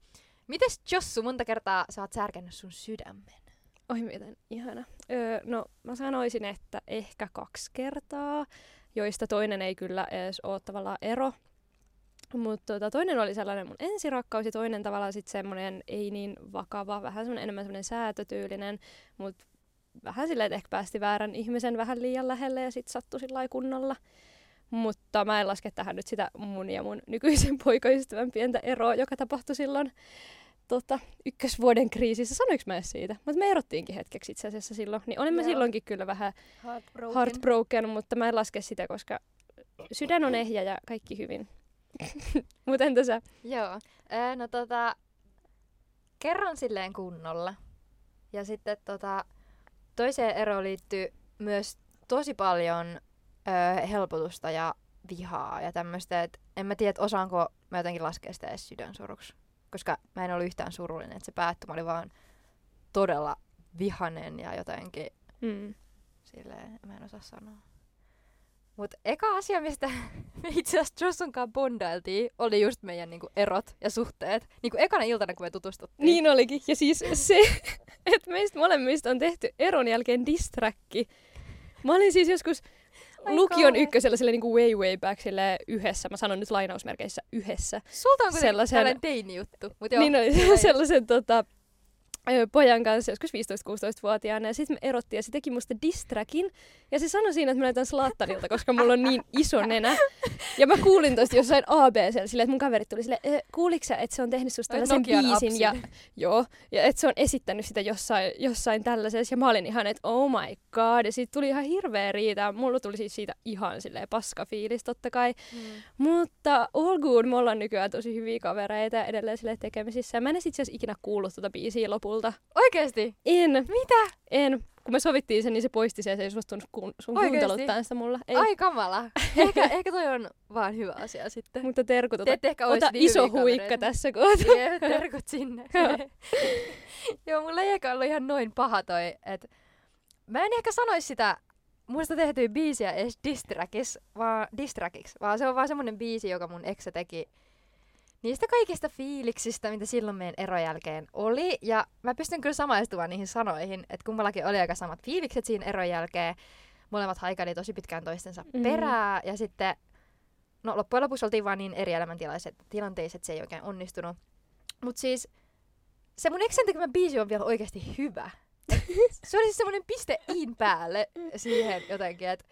Mites Jossu, monta kertaa sä oot särkännyt sun sydämen? Oi miten ihana. Öö, no mä sanoisin, että ehkä kaksi kertaa, joista toinen ei kyllä edes ole tavallaan ero. Mutta tota, toinen oli sellainen mun ensirakkaus ja toinen tavallaan sitten semmoinen ei niin vakava, vähän semmoinen enemmän semmoinen säätötyylinen, mutta vähän silleen, että ehkä päästi väärän ihmisen vähän liian lähelle ja sitten sattui sillä lailla kunnolla. Mutta mä en laske tähän nyt sitä mun ja mun nykyisen poikaystävän pientä eroa, joka tapahtui silloin tota, ykkösvuoden kriisissä. Sanoinko mä edes siitä? Mutta me erottiinkin hetkeksi itse asiassa silloin. Niin olimme Joo. silloinkin kyllä vähän heartbroken. heartbroken, mutta mä en laske sitä, koska sydän on ehjä ja kaikki hyvin. Mut entä sä? Joo, öö, no tota, kerran silleen kunnolla. Ja sitten tota, toiseen eroon liittyy myös tosi paljon öö, helpotusta ja vihaa ja tämmöistä, että en mä tiedä, osaanko mä jotenkin laskea sitä edes sydänsuruksi. Koska mä en ollut yhtään surullinen, että se päättyi, mä olin vaan todella vihanen ja jotenkin mm. silleen, mä en osaa sanoa. Mut eka asia, mistä me itse asiassa Jossunkaan bondailtiin, oli just meidän niinku, erot ja suhteet. Niinku ekana iltana, kun me tutustuttiin. Niin olikin. Ja siis se, että meistä molemmista on tehty eron jälkeen diss-tracki. Mä olin siis joskus Ai lukion kauhe. ykkösellä sille niinku way way back sille yhdessä. Mä sanon nyt lainausmerkeissä yhdessä. Sulta on kuitenkin sellainen teini-juttu. Mut joo, niin oli sellaisen tota... pojan kanssa joskus viisitoista-kuusitoista-vuotiaana ja sitten me erottiin ja se teki musta diss-trackin ja se sanoi siinä, että mä näytän Zlatanilta, koska mulla on niin iso nenä ja mä kuulin tosta jossain A B C:llä silleen, että mun kaverit tuli silleen, e, kuuliko sä, että se on tehnyt susta tällaisen Nokian biisin upsin. ja, joo, ja että se on esittänyt sitä jossain, jossain tällaisessa ja mä olin ihan, että oh my god ja siitä tuli ihan hirveä riita, mulla tuli siis siitä ihan silleen paska fiilis totta kai, mm. mutta all good, me ollaan nykyään tosi hyviä kavereita ja edelleen silleen tekemisissä ja mä en itse asiassa ikinä kuullut tota biisiä lopulta. Oikeesti? En. Mitä? En. Kun me sovittiin sen, niin se poisti sen ja se ei suostunut kuun- sun kuunteluttaan sitä mulla. Ei. Ai kamala. Ehkä, ehkä toi on vaan hyvä asia sitten. Mutta terkut, ota, ehkä ota iso huikka kavereita. Tässä kohtaa. Jee, terkut sinne. Joo, mulla ei ehkä ollut ihan noin paha toi. Et mä en ehkä sanoisi sitä musta tehtyä biisiä edes diss-trackiksi, vaan, diss-trackiksi, vaan se on vaan semmonen biisi, joka mun eksä teki. Niistä kaikista fiiliksistä, mitä silloin meidän eron jälkeen oli. Ja mä pystyn kyllä samaistumaan niihin sanoihin, että kummallakin oli aika samat fiilikset siinä eron jälkeen. Molemmat haikaili tosi pitkään toistensa mm. perää. Ja sitten, no loppujen lopuksi oltiin vaan niin eri elämäntilanteissa, että se ei oikein onnistunut. Mut siis, se mun eksän tekemä biisi on vielä oikeasti hyvä. Se oli siis semmonen piste iin päälle siihen jotenkin, että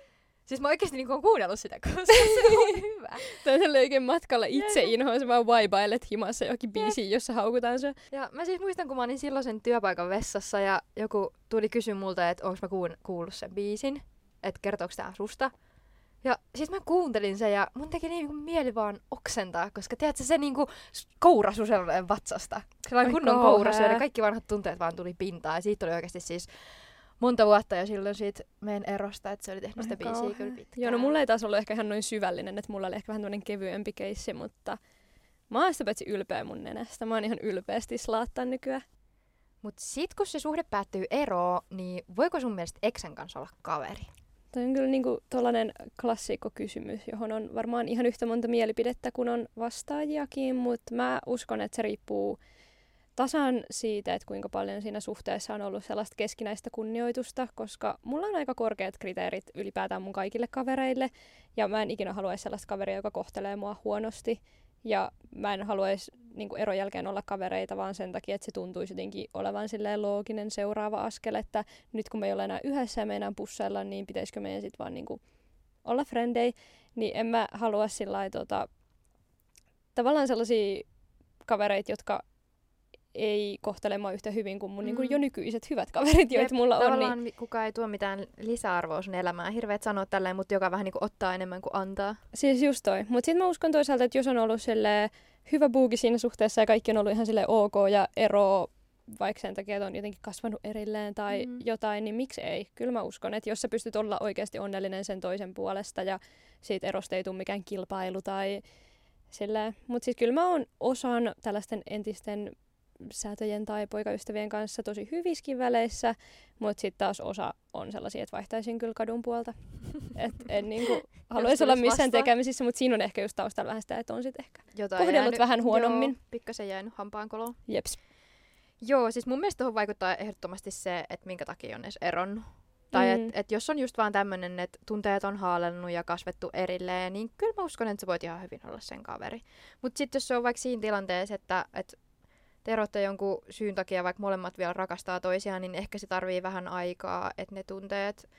siis mä oikeesti niinku oon kuunnellut sitä, koska se on hyvä. Tällaisella oikein matkalla itse inhoon, sä vaan vaibailet himassa johonkin biisiin, jossa haukutaan se. Ja mä siis muistan, kun mä olin silloin sen työpaikan vessassa ja joku tuli kysyä multa, että onko mä kuun- kuullut sen biisin, että kertooks tää susta. Ja siis mä kuuntelin sen ja mun teki niin mieli vaan oksentaa, koska tiedätkö se niinku kourasu sellainen vatsasta. Sellainen Ai kunnon kourasu ja kaikki vanhat tunteet vaan tuli pintaan ja siitä oli oikeesti siis... monta vuotta jo silloin siitä meidän erosta, että se oli tehnyt sitä Ai biisiä kauhean. Kyllä pitkään. Joo, no mulla ei taas ollut ehkä ihan noin syvällinen, että mulla oli ehkä vähän tämmönen kevyempi keissi, mutta mä oon sitä paitsi ylpeä mun nenästä. Mä oon ihan ylpeästi Zlatan nykyään. Mut sit kun se suhde päättyy eroon, niin voiko sun mielestä eksän kanssa olla kaveri? Toi on kyllä niinku tollanen klassikko kysymys, johon on varmaan ihan yhtä monta mielipidettä kuin on vastaajiakin, mutta mä uskon, että se riippuu tasan siitä, että kuinka paljon siinä suhteessa on ollut sellaista keskinäistä kunnioitusta, koska mulla on aika korkeat kriteerit ylipäätään mun kaikille kavereille, ja mä en ikinä haluaisi sellaista kaveria, joka kohtelee mua huonosti, ja mä en haluaisi niin kuin eron jälkeen olla kavereita, vaan sen takia, että se tuntuisi jotenkin olevan silleen looginen seuraava askel, että nyt kun me ei ole enää yhdessä ja me ei enää pusseilla, niin pitäisikö meidän sitten vaan niin kuin olla frendei, niin en mä halua sillai, tota, tavallaan sellaisia kavereita, jotka ei kohtelemaan yhtä hyvin kuin mun mm. niin kuin jo nykyiset hyvät kaverit, joita mulla on. Tavallaan niin... kukaan ei tuo mitään lisäarvoa sun elämään. Hirveet sanoa tälleen, mutta joka vähän niin kuin ottaa enemmän kuin antaa. Siis just toi. Mutta sitten mä uskon toisaalta, että jos on ollut hyvä buuki siinä suhteessa ja kaikki on ollut ihan silleen ok ja ero, vaikka sen takia, että on jotenkin kasvanut erilleen tai mm. jotain, niin miksi ei? Kyllä mä uskon, että jos sä pystyt olla oikeasti onnellinen sen toisen puolesta ja siitä erosta ei tule mikään kilpailu tai Mutta siis kyllä mä oon osan tällaisten entisten säätöjen tai poikaystävien kanssa tosi hyvissäkin väleissä, mutta sitten taas osa on sellaisia, että vaihtaisin kyllä kadun puolta. Et en niinku haluaisi olla missään tekemisissä, mutta siinä on ehkä just taustalla vähän sitä, että on sitten ehkä jotain kohdellut jäänyt, vähän huonommin. Joo, pikkasen jäänyt hampaankoloon. Jeps. Joo, siis mun mielestä tuohon vaikuttaa ehdottomasti se, että minkä takia on edes eronnut. Tai mm. että et jos on just vaan tämmönen, että tunteet on haalannut ja kasvettu erilleen, niin kyllä mä uskon, että sä voit ihan hyvin olla sen kaveri. Mutta sitten jos se on vaikka siinä tilanteessa, että et te erotte jonkun syyn takia, vaikka molemmat vielä rakastaa toisiaan, niin ehkä se tarvii vähän aikaa, että ne tunteet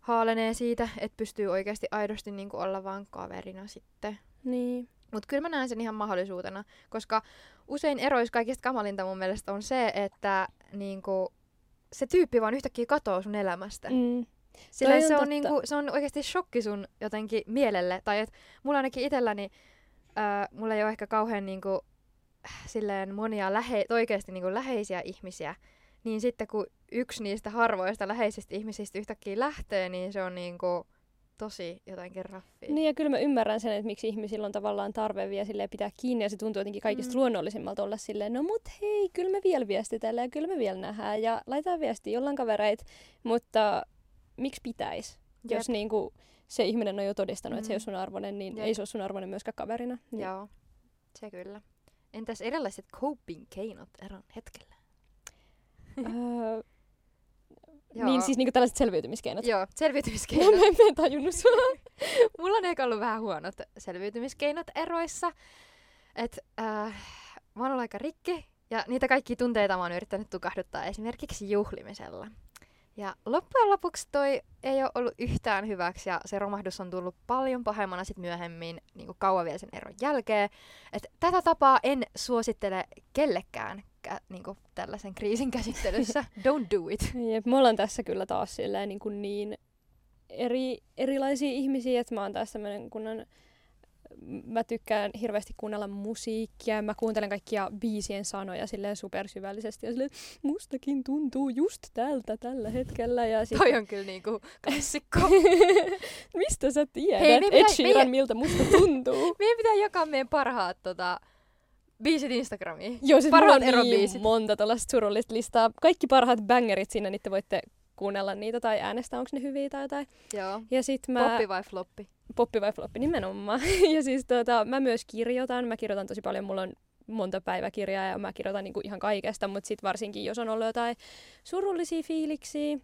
haalenee siitä, että pystyy oikeasti aidosti niinku olla vaan kaverina sitten. Niin. Mutta kyllä mä näen sen ihan mahdollisuutena, koska usein eroissa kaikista kamalinta mun mielestä on se, että niinku se tyyppi vaan yhtäkkiä katoaa sun elämästä. Mm. Sillä se on, on niinku, se on oikeasti shokki sun jotenkin mielelle. Tai että mulla ainakin itselläni, äh, mulla ei ole ehkä kauhean niinku, silleen monia lähe, oikeasti niinku läheisiä ihmisiä. Niin sitten kun yksi niistä harvoista läheisistä ihmisistä yhtäkkiä lähtee, niin se on niinku tosi jotenkin raffia. Niin ja kyllä mä ymmärrän sen, että miksi ihmisillä on tavallaan tarve vielä silleen pitää kiinni ja se tuntuu jotenkin kaikista mm. luonnollisemmalta olla silleen, no mut hei, kyllä me vielä viestitellään ja kyllä me vielä nähdään ja laitetaan viestiä jollain kavereit, mutta miksi pitäisi, Jep. jos niinku se ihminen on jo todistanut, mm. että se ei ole sun arvoinen, niin Jep. ei se ole sun arvoinen myöskään kaverina. Niin. Joo, se kyllä. Entäs erilaiset coping-keinot eron hetkellä? öö, Joo. Niin siis niinku tällaiset selviytymiskeinot. Joo, selviytymiskeinot. Mä en tajunnut sua. Mulla on ehkä ollut vähän huonot selviytymiskeinot eroissa. Et, äh, mä oon ollut aika rikki ja niitä kaikkia tunteita mä oon yrittänyt tukahduttaa esimerkiksi juhlimisella. Ja loppujen lopuksi toi ei ole ollut yhtään hyväksi ja se romahdus on tullut paljon pahemmana sit myöhemmin, niin kuin kauan vielä sen eron jälkeen. Et tätä tapaa en suosittele kellekään kä- niin kuin tällaisen kriisin käsittelyssä. Don't do it. Jep, me ollaan tässä kyllä taas silleen, niin, kuin niin eri, erilaisia ihmisiä, että mä oon taas tämmönen kunnan... Mä tykkään hirveästi kuunnella musiikkia, mä kuuntelen kaikkia biisien sanoja silleen supersyvällisesti ja silleen, mustakin tuntuu just tältä tällä hetkellä. Ja sit... Toi on kyllä niinku klassikko. Mistä sä tiedät, Hei, pitää, Ed Sheeran, meidän... miltä musta tuntuu? Meidän pitää jakaa meidän parhaat tota, biisit Instagramiin. Joo, siis parhaat mulla on niin monta tollaista surullista listaa. Kaikki parhaat bangerit siinä, niin te voitte kuunnella niitä tai äänestää, onko ne hyviä tai jotain. Joo, ja sit mä... poppi vai floppi? Poppi vai floppi, nimenomaan. Ja siis tota, mä myös kirjoitan. Mä kirjoitan tosi paljon, mulla on monta päiväkirjaa ja mä kirjoitan niinku ihan kaikesta, mutta sit varsinkin, jos on ollut jotain surullisia fiiliksiä,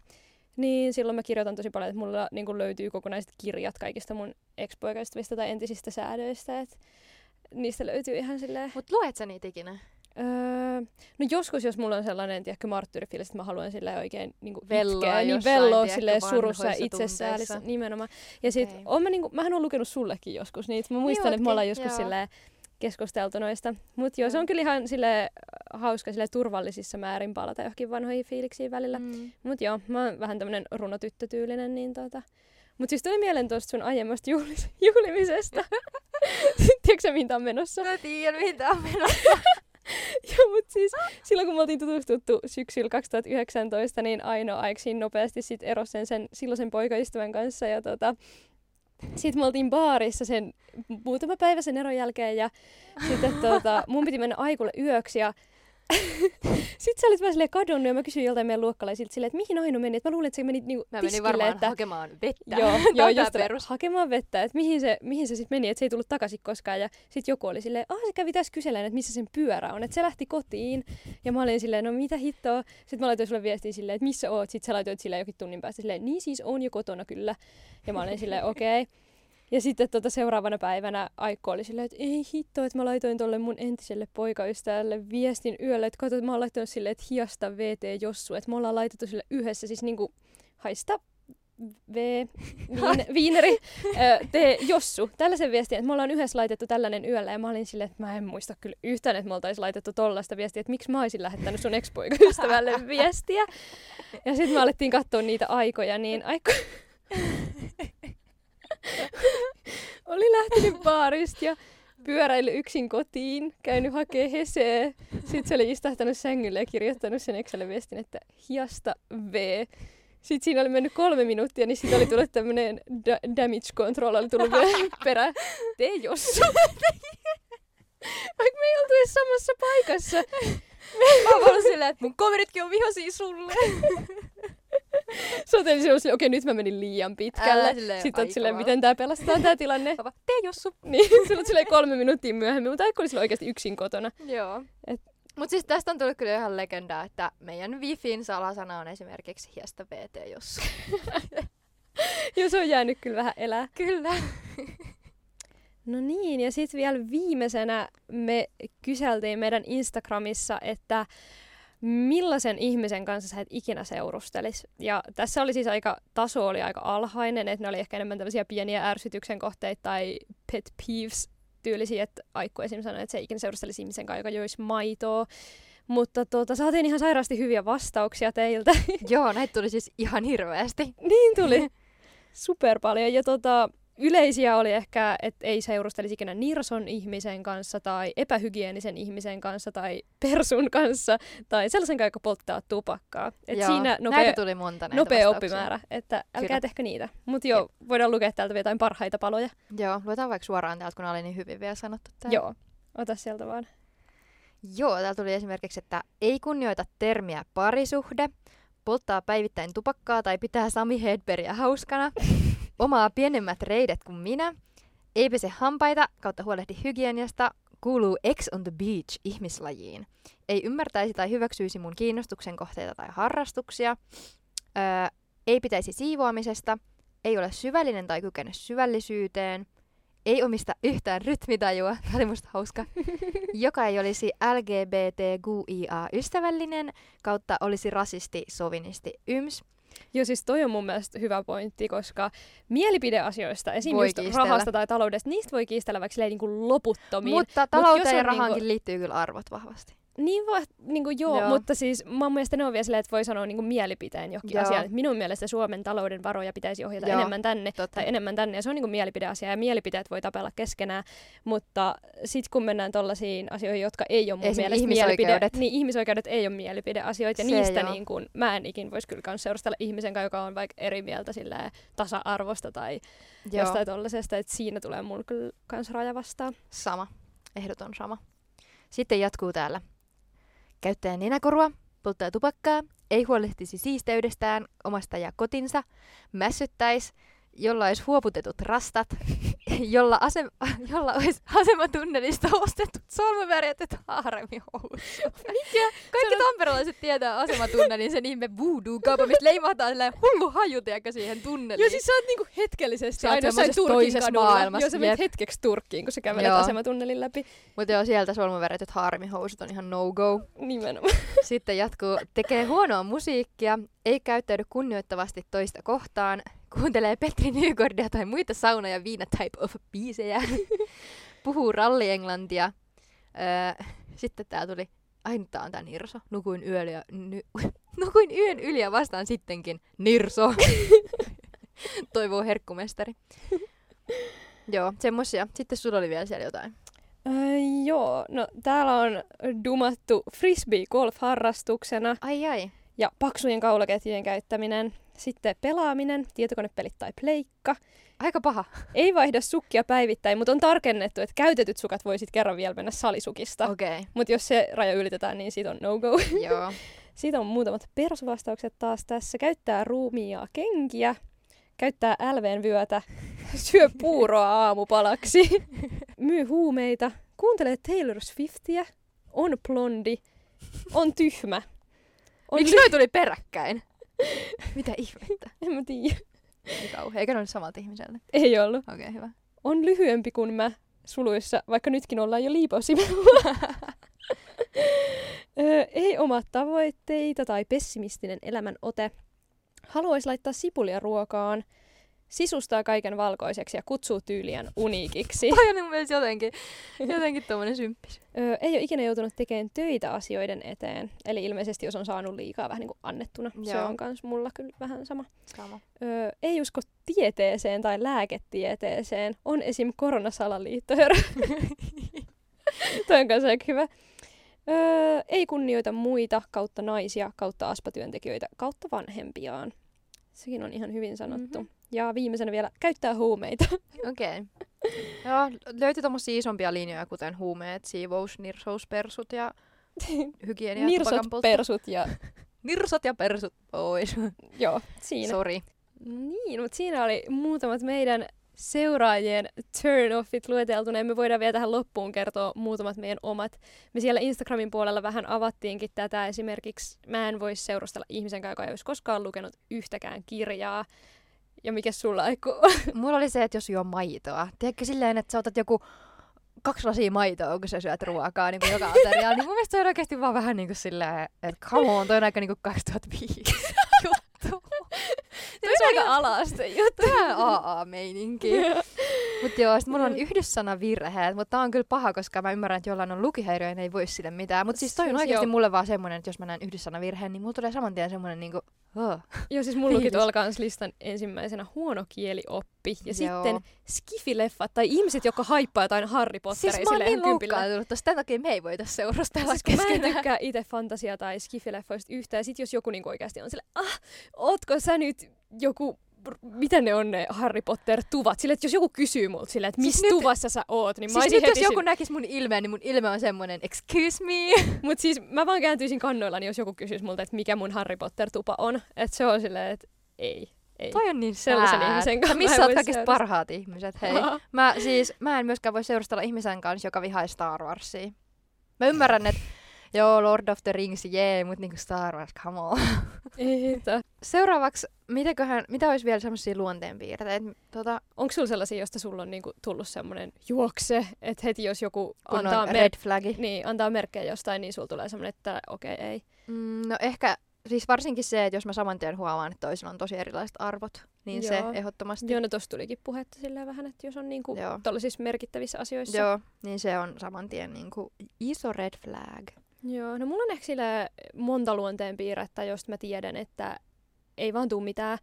niin silloin mä kirjoitan tosi paljon, että mulla niinku löytyy kokonaiset kirjat kaikista mun ex-poikaistavista tai entisistä säädöistä. Et niistä löytyy ihan silleen... Mut luet sä niitä ikinä? Öö, no joskus, jos mulla on sellainen tiedäkö, marttyyrifiilis, että mä haluan silleen oikein niin kuin velloa, itkeä, niin velloa silleen surussa ja itsesäälissä nimenomaan. Ja sit, okay. oon mä, niin kuin, mähän oon lukenut sullekin joskus niitä, mä muistan, niin, että me ollaan joskus silleen keskusteltu noista. Mut joo, mm. se on kyllä ihan silleen hauska silleen turvallisissa määrin palata johonkin vanhoihin fiiliksiin välillä. Mm. Mut joo, mä oon vähän tämmönen runotyttötyylinen, niin tota... Mut siis tuli mieleen tuosta sun aiemmasta juhlis- juhlimisesta. Tiedätkö sä, mihin tää on menossa? Mä tiedän, mihin tää on menossa. Joo, mutta siis silloin kun me oltiin tutustuttu syksyllä kaksituhattayhdeksäntoista, niin Aino aiksin nopeasti sit erosi sen, sen silloisen poikaystävän kanssa. Ja tota, sit me oltiin baarissa sen muutama päivä sen eron jälkeen ja sitten tota, mun piti mennä aikulle yöksi. Ja sitten sä olit vähän silleen kadonnut ja mä kysyin joltain meidän luokkalaisilta silleen, että mihin Aino meni? Et mä luulin, että se meni niinku tiskille. Mä menin varmaan että... hakemaan vettä. Joo, joo just perus. Hakemaan vettä, että mihin se, mihin se sitten meni, että se ei tullut takaisin koskaan. Ja sitten joku oli silleen, ah se kävi tässä kyselemään, että missä sen pyörä on. Että se lähti kotiin ja mä olin silleen, no mitä hittoa. Sitten mä laitoin sulle viestiä silleen, että missä oot. Sitten sä laitoit silleen jokin tunnin päästä silleen, niin siis on jo kotona kyllä. Ja mä olin silleen, okei. Okay. Ja sitten tota, seuraavana päivänä Aikko oli silleen, että ei hittoa, että mä laitoin tolle mun entiselle poikaystävälle viestin yöllä, että kato, että mä oon laittanut silleen, että hiasta vt jossu, että me ollaan laitettu sille yhdessä, siis niinku haista v, viin, viineri, tee jossu, tällaisen viestin, että me ollaan yhdessä laitettu tällainen yöllä, ja mä olin silleen, että mä en muista kyllä yhtään, että me oltaisiin laitettu tollaista viestiä, että miksi mä olisin lähettänyt sun ex-poikaystävälle viestiä. Ja sitten me alettiin katsoa niitä aikoja, niin Aikko... oli lähtenyt baarista ja pyöräillyt yksin kotiin, käynyt hakee heseä. Sitten se oli istahtanut sängylle ja kirjoittanut sen Excel viestin, että hiasta V. Sitten siinä oli mennyt kolme minuuttia, niin siitä oli tullut tämmönen da- damage control, oli tullut vielä perään. Tee jossu. Vaikka me ei oltu edes samassa paikassa. Mä oon ollut silleen, että mun kaveritkin on vihaisia sulle. Sä oot eli silleen, okei nyt mä menin liian pitkälle. Ää, silleen, sitten oot silleen, miten tää pelastaa tää tilanne. Papa, tee jossu. Niin, silloin silleen kolme minuuttia myöhemmin, mutta aika oli silleen oikeasti yksin kotona. Joo. Et... Mut siis tästä on tullut kyllä ihan legendaa, että meidän wifin salasana on esimerkiksi hiestä vt jossu. Joo, se on jäänyt kyllä vähän elää. Kyllä. No niin, ja sitten vielä viimeisenä me kyseltiin meidän Instagramissa, että millaisen ihmisen kanssa sä et ikinä seurustelis. Ja tässä oli siis aika, taso oli aika alhainen, että ne oli ehkä enemmän tämmöisiä pieniä ärsytyksen kohteita tai pet peeves -tyylisiä, että Aikku esimerkiksi sanoi, että se ikinä seurustelisi ihmisen kanssa, joka joisi maitoa. Mutta tuota, saatiin ihan sairaasti hyviä vastauksia teiltä. Joo, näitä tuli siis ihan hirveästi. Niin tuli. Super paljon. Ja tota... Yleisiä oli ehkä, että ei seurustelisi ikinä nirson ihmisen kanssa tai epähygienisen ihmisen kanssa tai persun kanssa tai sellaisen kanssa, joka polttaa tupakkaa. Et joo, siinä nopea, näitä tuli monta näitä nopea oppimäärä, että älkää kyllä tehkö niitä. Mutta joo, jep, voidaan lukea täältä jotain parhaita paloja. Joo, luetaan vaikka suoraan täältä, kun oli niin hyvin vielä sanottu täällä. Joo, ota sieltä vaan. Joo, täällä tuli esimerkiksi, että ei kunnioita termiä parisuhde, polttaa päivittäin tupakkaa tai pitää Sami Hedbergia hauskana. Omaa pienemmät reidet kuin minä, ei pese hampaita kautta huolehdi hygieniasta, kuuluu Ex on the Beach -ihmislajiin. Ei ymmärtäisi tai hyväksyisi mun kiinnostuksen kohteita tai harrastuksia, öö, ei pitäisi siivoamisesta, ei ole syvällinen tai kykene syvällisyyteen, ei omista yhtään rytmitajua, tämä oli musta hauska, joka ei olisi L G B T Q I A-ystävällinen kautta olisi rasisti, sovinisti, yms. Joo, siis toi on mun mielestä hyvä pointti, koska mielipideasioista, esim. Voi just kiistellä rahasta tai taloudesta, niistä voi kiistellä vaikka silleen niin kuin loputtomiin. Mutta talouteen ja rahaankin niin kuin... liittyy kyllä arvot vahvasti. Niin, va, niin kuin joo, joo, mutta siis mun mielestä ne on vielä silleen, että voi sanoa niin kuin mielipiteen jokin asiaan. Minun mielestä Suomen talouden varoja pitäisi ohjata joo, enemmän tänne totta. tai enemmän tänne, ja se on niin kuin mielipideasia, ja mielipiteet voi tapella keskenään, mutta sitten kun mennään tollaisiin asioihin, jotka ei ole mun mielestä ihmisoikeudet. Niin ihmisoikeudet ei ole mielipideasioita, ja se niistä niin kuin, mä en ikin voisi kyllä kanssa seurustella ihmisen kanssa, joka on vaikka eri mieltä silleen tasa-arvosta tai joo, jostain tollasesta, että siinä tulee mun kyllä kanssa raja vastaan. Sama, ehdoton sama. Sitten jatkuu täällä. Käyttää nenäkorua, polttaa tupakkaa, ei huolehtisi siisteydestään, omasta ja kotinsa, mässyttäisi, jolla olisi huoputetut rastat, jolla, asem, jolla olisi asematunnerista ostetut solmuväriät ja haaremihousuja. Kaikki tamperelaiset tietää asematunnelin, sen ihme voodoo-kaupan, mistä leimahtaa hullu haju siihen tunneliin. Joo, siis sä oot niinku hetkellisesti aina jossain Turkin kadulla. Joo, sä menet hetkeksi Turkkiin, kun sä kävelet joo, asematunnelin läpi. Mutta joo, sieltä solmuväriät ja haaremihousut on ihan no-go. Nimenomaan. Sitten jatkuu, tekee huonoa musiikkia, ei käyttäydy kunnioittavasti toista kohtaan, kuuntelee Petri Nygårdia tai muita sauna- ja viina-type of biisejä, puhuu rallienglantia. Öö, sitten tää tuli, aina tää on tää nirso, nukuin, yöliä, ny, nukuin yön yli ja vastaan sittenkin nirso, toivoo herkkumestari. Joo, semmosia. Sitten sulla oli vielä siellä jotain. Öö, joo, no täällä on dumattu frisbee-golf-harrastuksena. Ai ai. Ja paksujen kaulaketjujen käyttäminen. Sitten pelaaminen, tietokonepelit tai pleikka. Aika paha. Ei vaihda sukkia päivittäin, mutta on tarkennettu, että käytetyt sukat voi sitten kerran vielä mennä salisukista. Okay. Mutta jos se raja ylitetään, niin siitä on no-go. Joo. Siitä on muutamat perusvastaukset taas tässä. Käyttää ruumiaa kenkiä, käyttää L V:n vyötä, syö puuroa aamupalaksi, myy huumeita, kuuntelee Taylor Swiftiä, on blondi, on tyhmä. On Miksi noi tuli peräkkäin? Mitä ihmettä? En mä tiedä. Eikä ne ole samalta ihmiseltä? Ei ollut. Okei, okay, hyvä. On lyhyempi kuin mä suluissa, vaikka nytkin ollaan jo liiposimella. Ei omat tavoitteita tai pessimistinen elämän ote. Haluaisi laittaa sipulia ruokaan. Sisustaa kaiken valkoiseksi ja kutsuu tyyliään uniikiksi. Toi on mun mielestä jotenkin, jotenkin tommonen symppis. Öö, ei ole ikinä joutunut tekemään töitä asioiden eteen. Eli ilmeisesti jos on saanut liikaa vähän niin kuin annettuna. Joo. Se on kans mulla kyllä vähän sama. sama. Öö, ei usko tieteeseen tai lääketieteeseen. On esim. Koronasalaliittoherra. Toi on kans aika hyvä. Öö, ei kunnioita muita kautta naisia, kautta aspatyöntekijöitä, kautta vanhempiaan. Sekin on ihan hyvin sanottu. Mm-hmm. Ja viimeisenä vielä, käyttää huumeita. Okei. Okay. Joo, löytyi tommosia isompia linjoja, kuten huumeet, siivous, nirsouspersut ja hygienia. Nirsot, persut ja... Nirsot ja persut pois. Joo, siinä. Sori. Niin, mutta siinä oli muutamat meidän seuraajien turn-offit lueteltuna, ja me voidaan vielä tähän loppuun kertoa muutamat meidän omat. Me siellä Instagramin puolella vähän avattiinkin tätä. Esimerkiksi mä en voi seurustella ihmisen kanssa, joka ei olisi koskaan lukenut yhtäkään kirjaa. Ja mikä sulla ei ole? Mulla oli se, että jos juo maitoa. Tiedätkö silleen, että sä otat joku kaksi lasia maitoa, kun sä syöt ruokaa niin joka ateriaan, niin mun mielestä se on oikeasti vaan vähän niin kuin silleen, että come on, toi on aika niin kuin kaksituhattaviisi juttu. Toi on aika alaste juttu. Tämä on A A-meininki. Mutta joo, sit mulla on yhdyssanavirheet, mutta tää on kyllä paha, koska mä ymmärrän, että jollain on lukihäiriö ja ei voi sille mitään. Mutta siis toi on oikeasti mulle vaan semmonen, että jos mä näen yhdyssanavirheen, niin mulla tulee saman tien semmonen niinku... Oh. Joo, siis mulla luki tuolla kans listan ensimmäisenä huono kielioppi ja joo. Sitten skifileffat tai ihmiset, jotka haippaa jotain Harry Potteria siis silleen niin kympillä. Siis mä oon niin loukkaantunut, tämän takia me ei voida seurustella siis, keskenään. Mä en tykkää ite fantasiaa tai skifileffoista yhtään ja sit jos joku niinku oikeasti on silleen, ah, ootko sä nyt joku... Mitä ne on ne Harry Potter-tuvat? Sille, että jos joku kysyy multa silleen, että missä siis tuvassa nyt, sä oot, niin mä siis nyt jos sin... joku näkisi mun ilmeen, niin mun ilme on semmoinen excuse me. Mut siis mä vaan kääntyisin kannoillani, jos joku kysyisi multa, että mikä mun Harry Potter-tupa on. Että se on silleen, että ei. Ei. Toi on niin sellaisen ihmisen kanssa. Missä oot kaikista parhaat ihmiset, hei. Aha. Mä siis, mä en myöskään voi seurustella ihmisen kanssa, joka vihaa Star Warsia. Mä ymmärrän, että joo, Lord of the Rings, jee, mut niinku Star Wars, come on. Eita. Seuraavaksi, mitäköhän, mitä olisi vielä semmosia luonteenpiirteitä? Tota, onko sulla sellaisia, josta sulla on niinku tullut semmonen juokse, että heti jos joku antaa, red flagi. Niin, antaa merkkejä jostain, niin sulla tulee semmonen, että okei, okay, ei. Mm, no ehkä, siis varsinkin se, että jos mä saman tien huomaan, että toisilla on tosi erilaiset arvot, niin joo. Se ehdottomasti. Joo, no tossa tulikin puhetta silleen vähän, että jos on niinku tollaisissa merkittävissä asioissa. Joo, niin se on saman tien niinku iso red flag. Joo, no mulla on ehkä sillä monta luonteen piirrettä, josta mä tiedän, että ei vaan tuu mitään.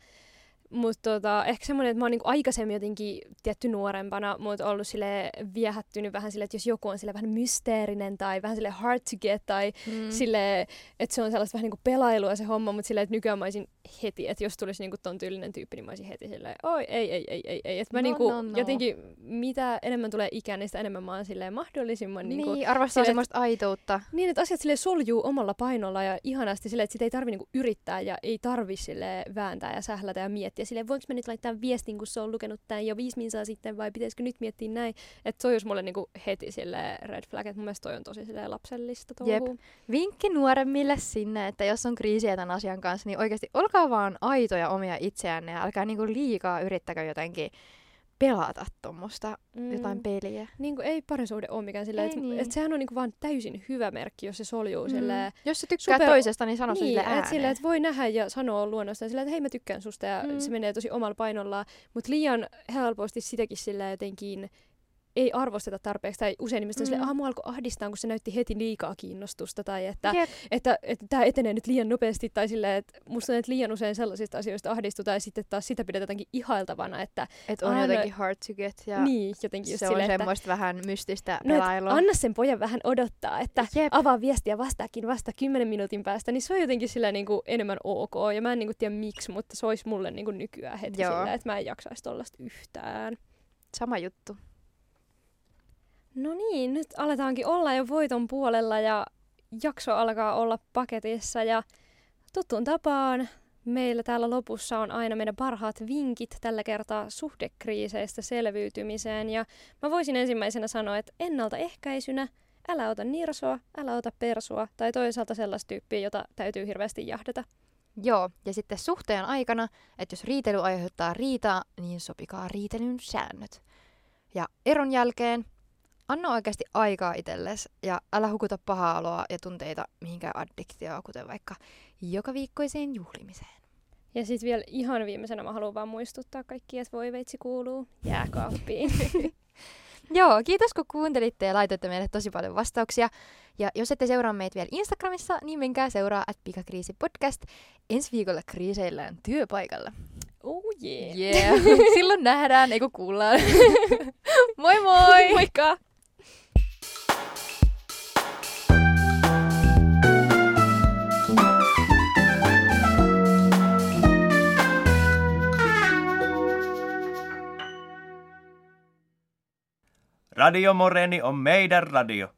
Mutta tota, ehkä semmoinen, että mä oon niinku aikaisemmin jotenkin tietty nuorempana, mutta ollut sille viehättynyt vähän sille, että jos joku on sille vähän mysteerinen tai vähän sille hard to get tai mm. sille, että se on sellaista vähän niinku pelailua se homma, mutta sille, että nykyään mä olisin heti, että jos tulisi niinku ton tyylinen tyyppi, niin mä olisin heti silleen, oi ei, ei, ei, ei, ei. Että mä no, niinku no, no. jotenkin, mitä enemmän tulee ikään, niin sitä enemmän mä oon silleen mahdollisimman niinku... Niin, arvostaa semmoista aitoutta. Niin, että asiat silleen soljuu omalla painolla ja ihanasti silleen, että sitä ei tarvi niinku yrittää ja ei tarvi silleen vääntää ja sählätä ja miettiä. Ja silleen, voinko mä nyt laittaa viestin, kun se on lukenut tämän jo viisi minsaa sitten, vai pitäisikö nyt miettiä näin? Että se olisi mulle niinku heti silleen red flag, että mun mielestä toi on tosi silleen lapsellista touhuu. Jep. Vinkki nuoremmille sinne, että jos on kriisiä tämän asian kanssa, niin oikeasti olkaa vaan aitoja omia itseänne, ja älkää niinku liikaa yrittäkö jotenkin pelata tuommoista mm. jotain peliä. Niin kuin ei parisuhde ole mikään silleen, että niin. et sehän on niinku vaan täysin hyvä merkki, jos se soljuu mm. silleen. Jos se tykkää super... toisesta, niin sano niin, sille ääneen. Että silleen, että voi nähdä ja sanoa luonnostaan silleen, että hei mä tykkään susta ja mm. se menee tosi omalla painollaan, mutta liian helposti sitäkin silleen jotenkin ei arvosteta tarpeeksi, tai usein ihmiset on mm. silleen, aha, mua alkoi ahdistaa, kun se näytti heti liikaa kiinnostusta, tai että tämä että, että, että etenee nyt liian nopeasti, tai silleen, että musta on, että liian usein sellaisista asioista ahdistutaan, ja sitten taas sitä pidetään jotenkin ihailtavana, että... Että on jotenkin hard to get, ja niin, jotenkin se on silleen, semmoista että, vähän mystistä pelailua. No, anna sen pojan vähän odottaa, että jep. avaa viestiä vastaakin vasta kymmenen minuutin päästä, niin se on jotenkin silleen niin kuin enemmän ok, ja mä en niin kuin tiedä miksi, mutta se olisi mulle niin kuin nykyään heti silleen, että mä en jaksaisi tollaista yhtään. Sama juttu. No niin, nyt aletaankin olla jo voiton puolella ja jakso alkaa olla paketissa ja tuttuun tapaan meillä täällä lopussa on aina meidän parhaat vinkit tällä kertaa suhdekriiseistä selviytymiseen ja mä voisin ensimmäisenä sanoa, että ennaltaehkäisynä älä ota nirsoa, älä ota persua tai toisaalta sellaista tyyppiä, jota täytyy hirveästi jahdata. Joo, ja sitten suhteen aikana, että jos riitely aiheuttaa riitaa, niin sopikaa riitelyn säännöt. Ja eron jälkeen anna oikeasti aikaa itsellesi ja älä hukuta pahaa oloa ja tunteita mihinkään addiktioon, kuten vaikka joka viikkoiseen juhlimiseen. Ja sitten vielä ihan viimeisenä mä haluan vaan muistuttaa kaikki, että voi veitsi kuuluu jääkaappiin. Joo, kiitos kun kuuntelitte ja laitoitte meille tosi paljon vastauksia. Ja jos ette seuraa meitä vielä Instagramissa, niin menkää seuraa at pikakriisipodcast. Ensi viikolla kriiseillään työpaikalla. Oh yeah. yeah. Silloin nähdään, eikö kuullaan. Moi moi! Moikka! Radio Moreni on meidän radio.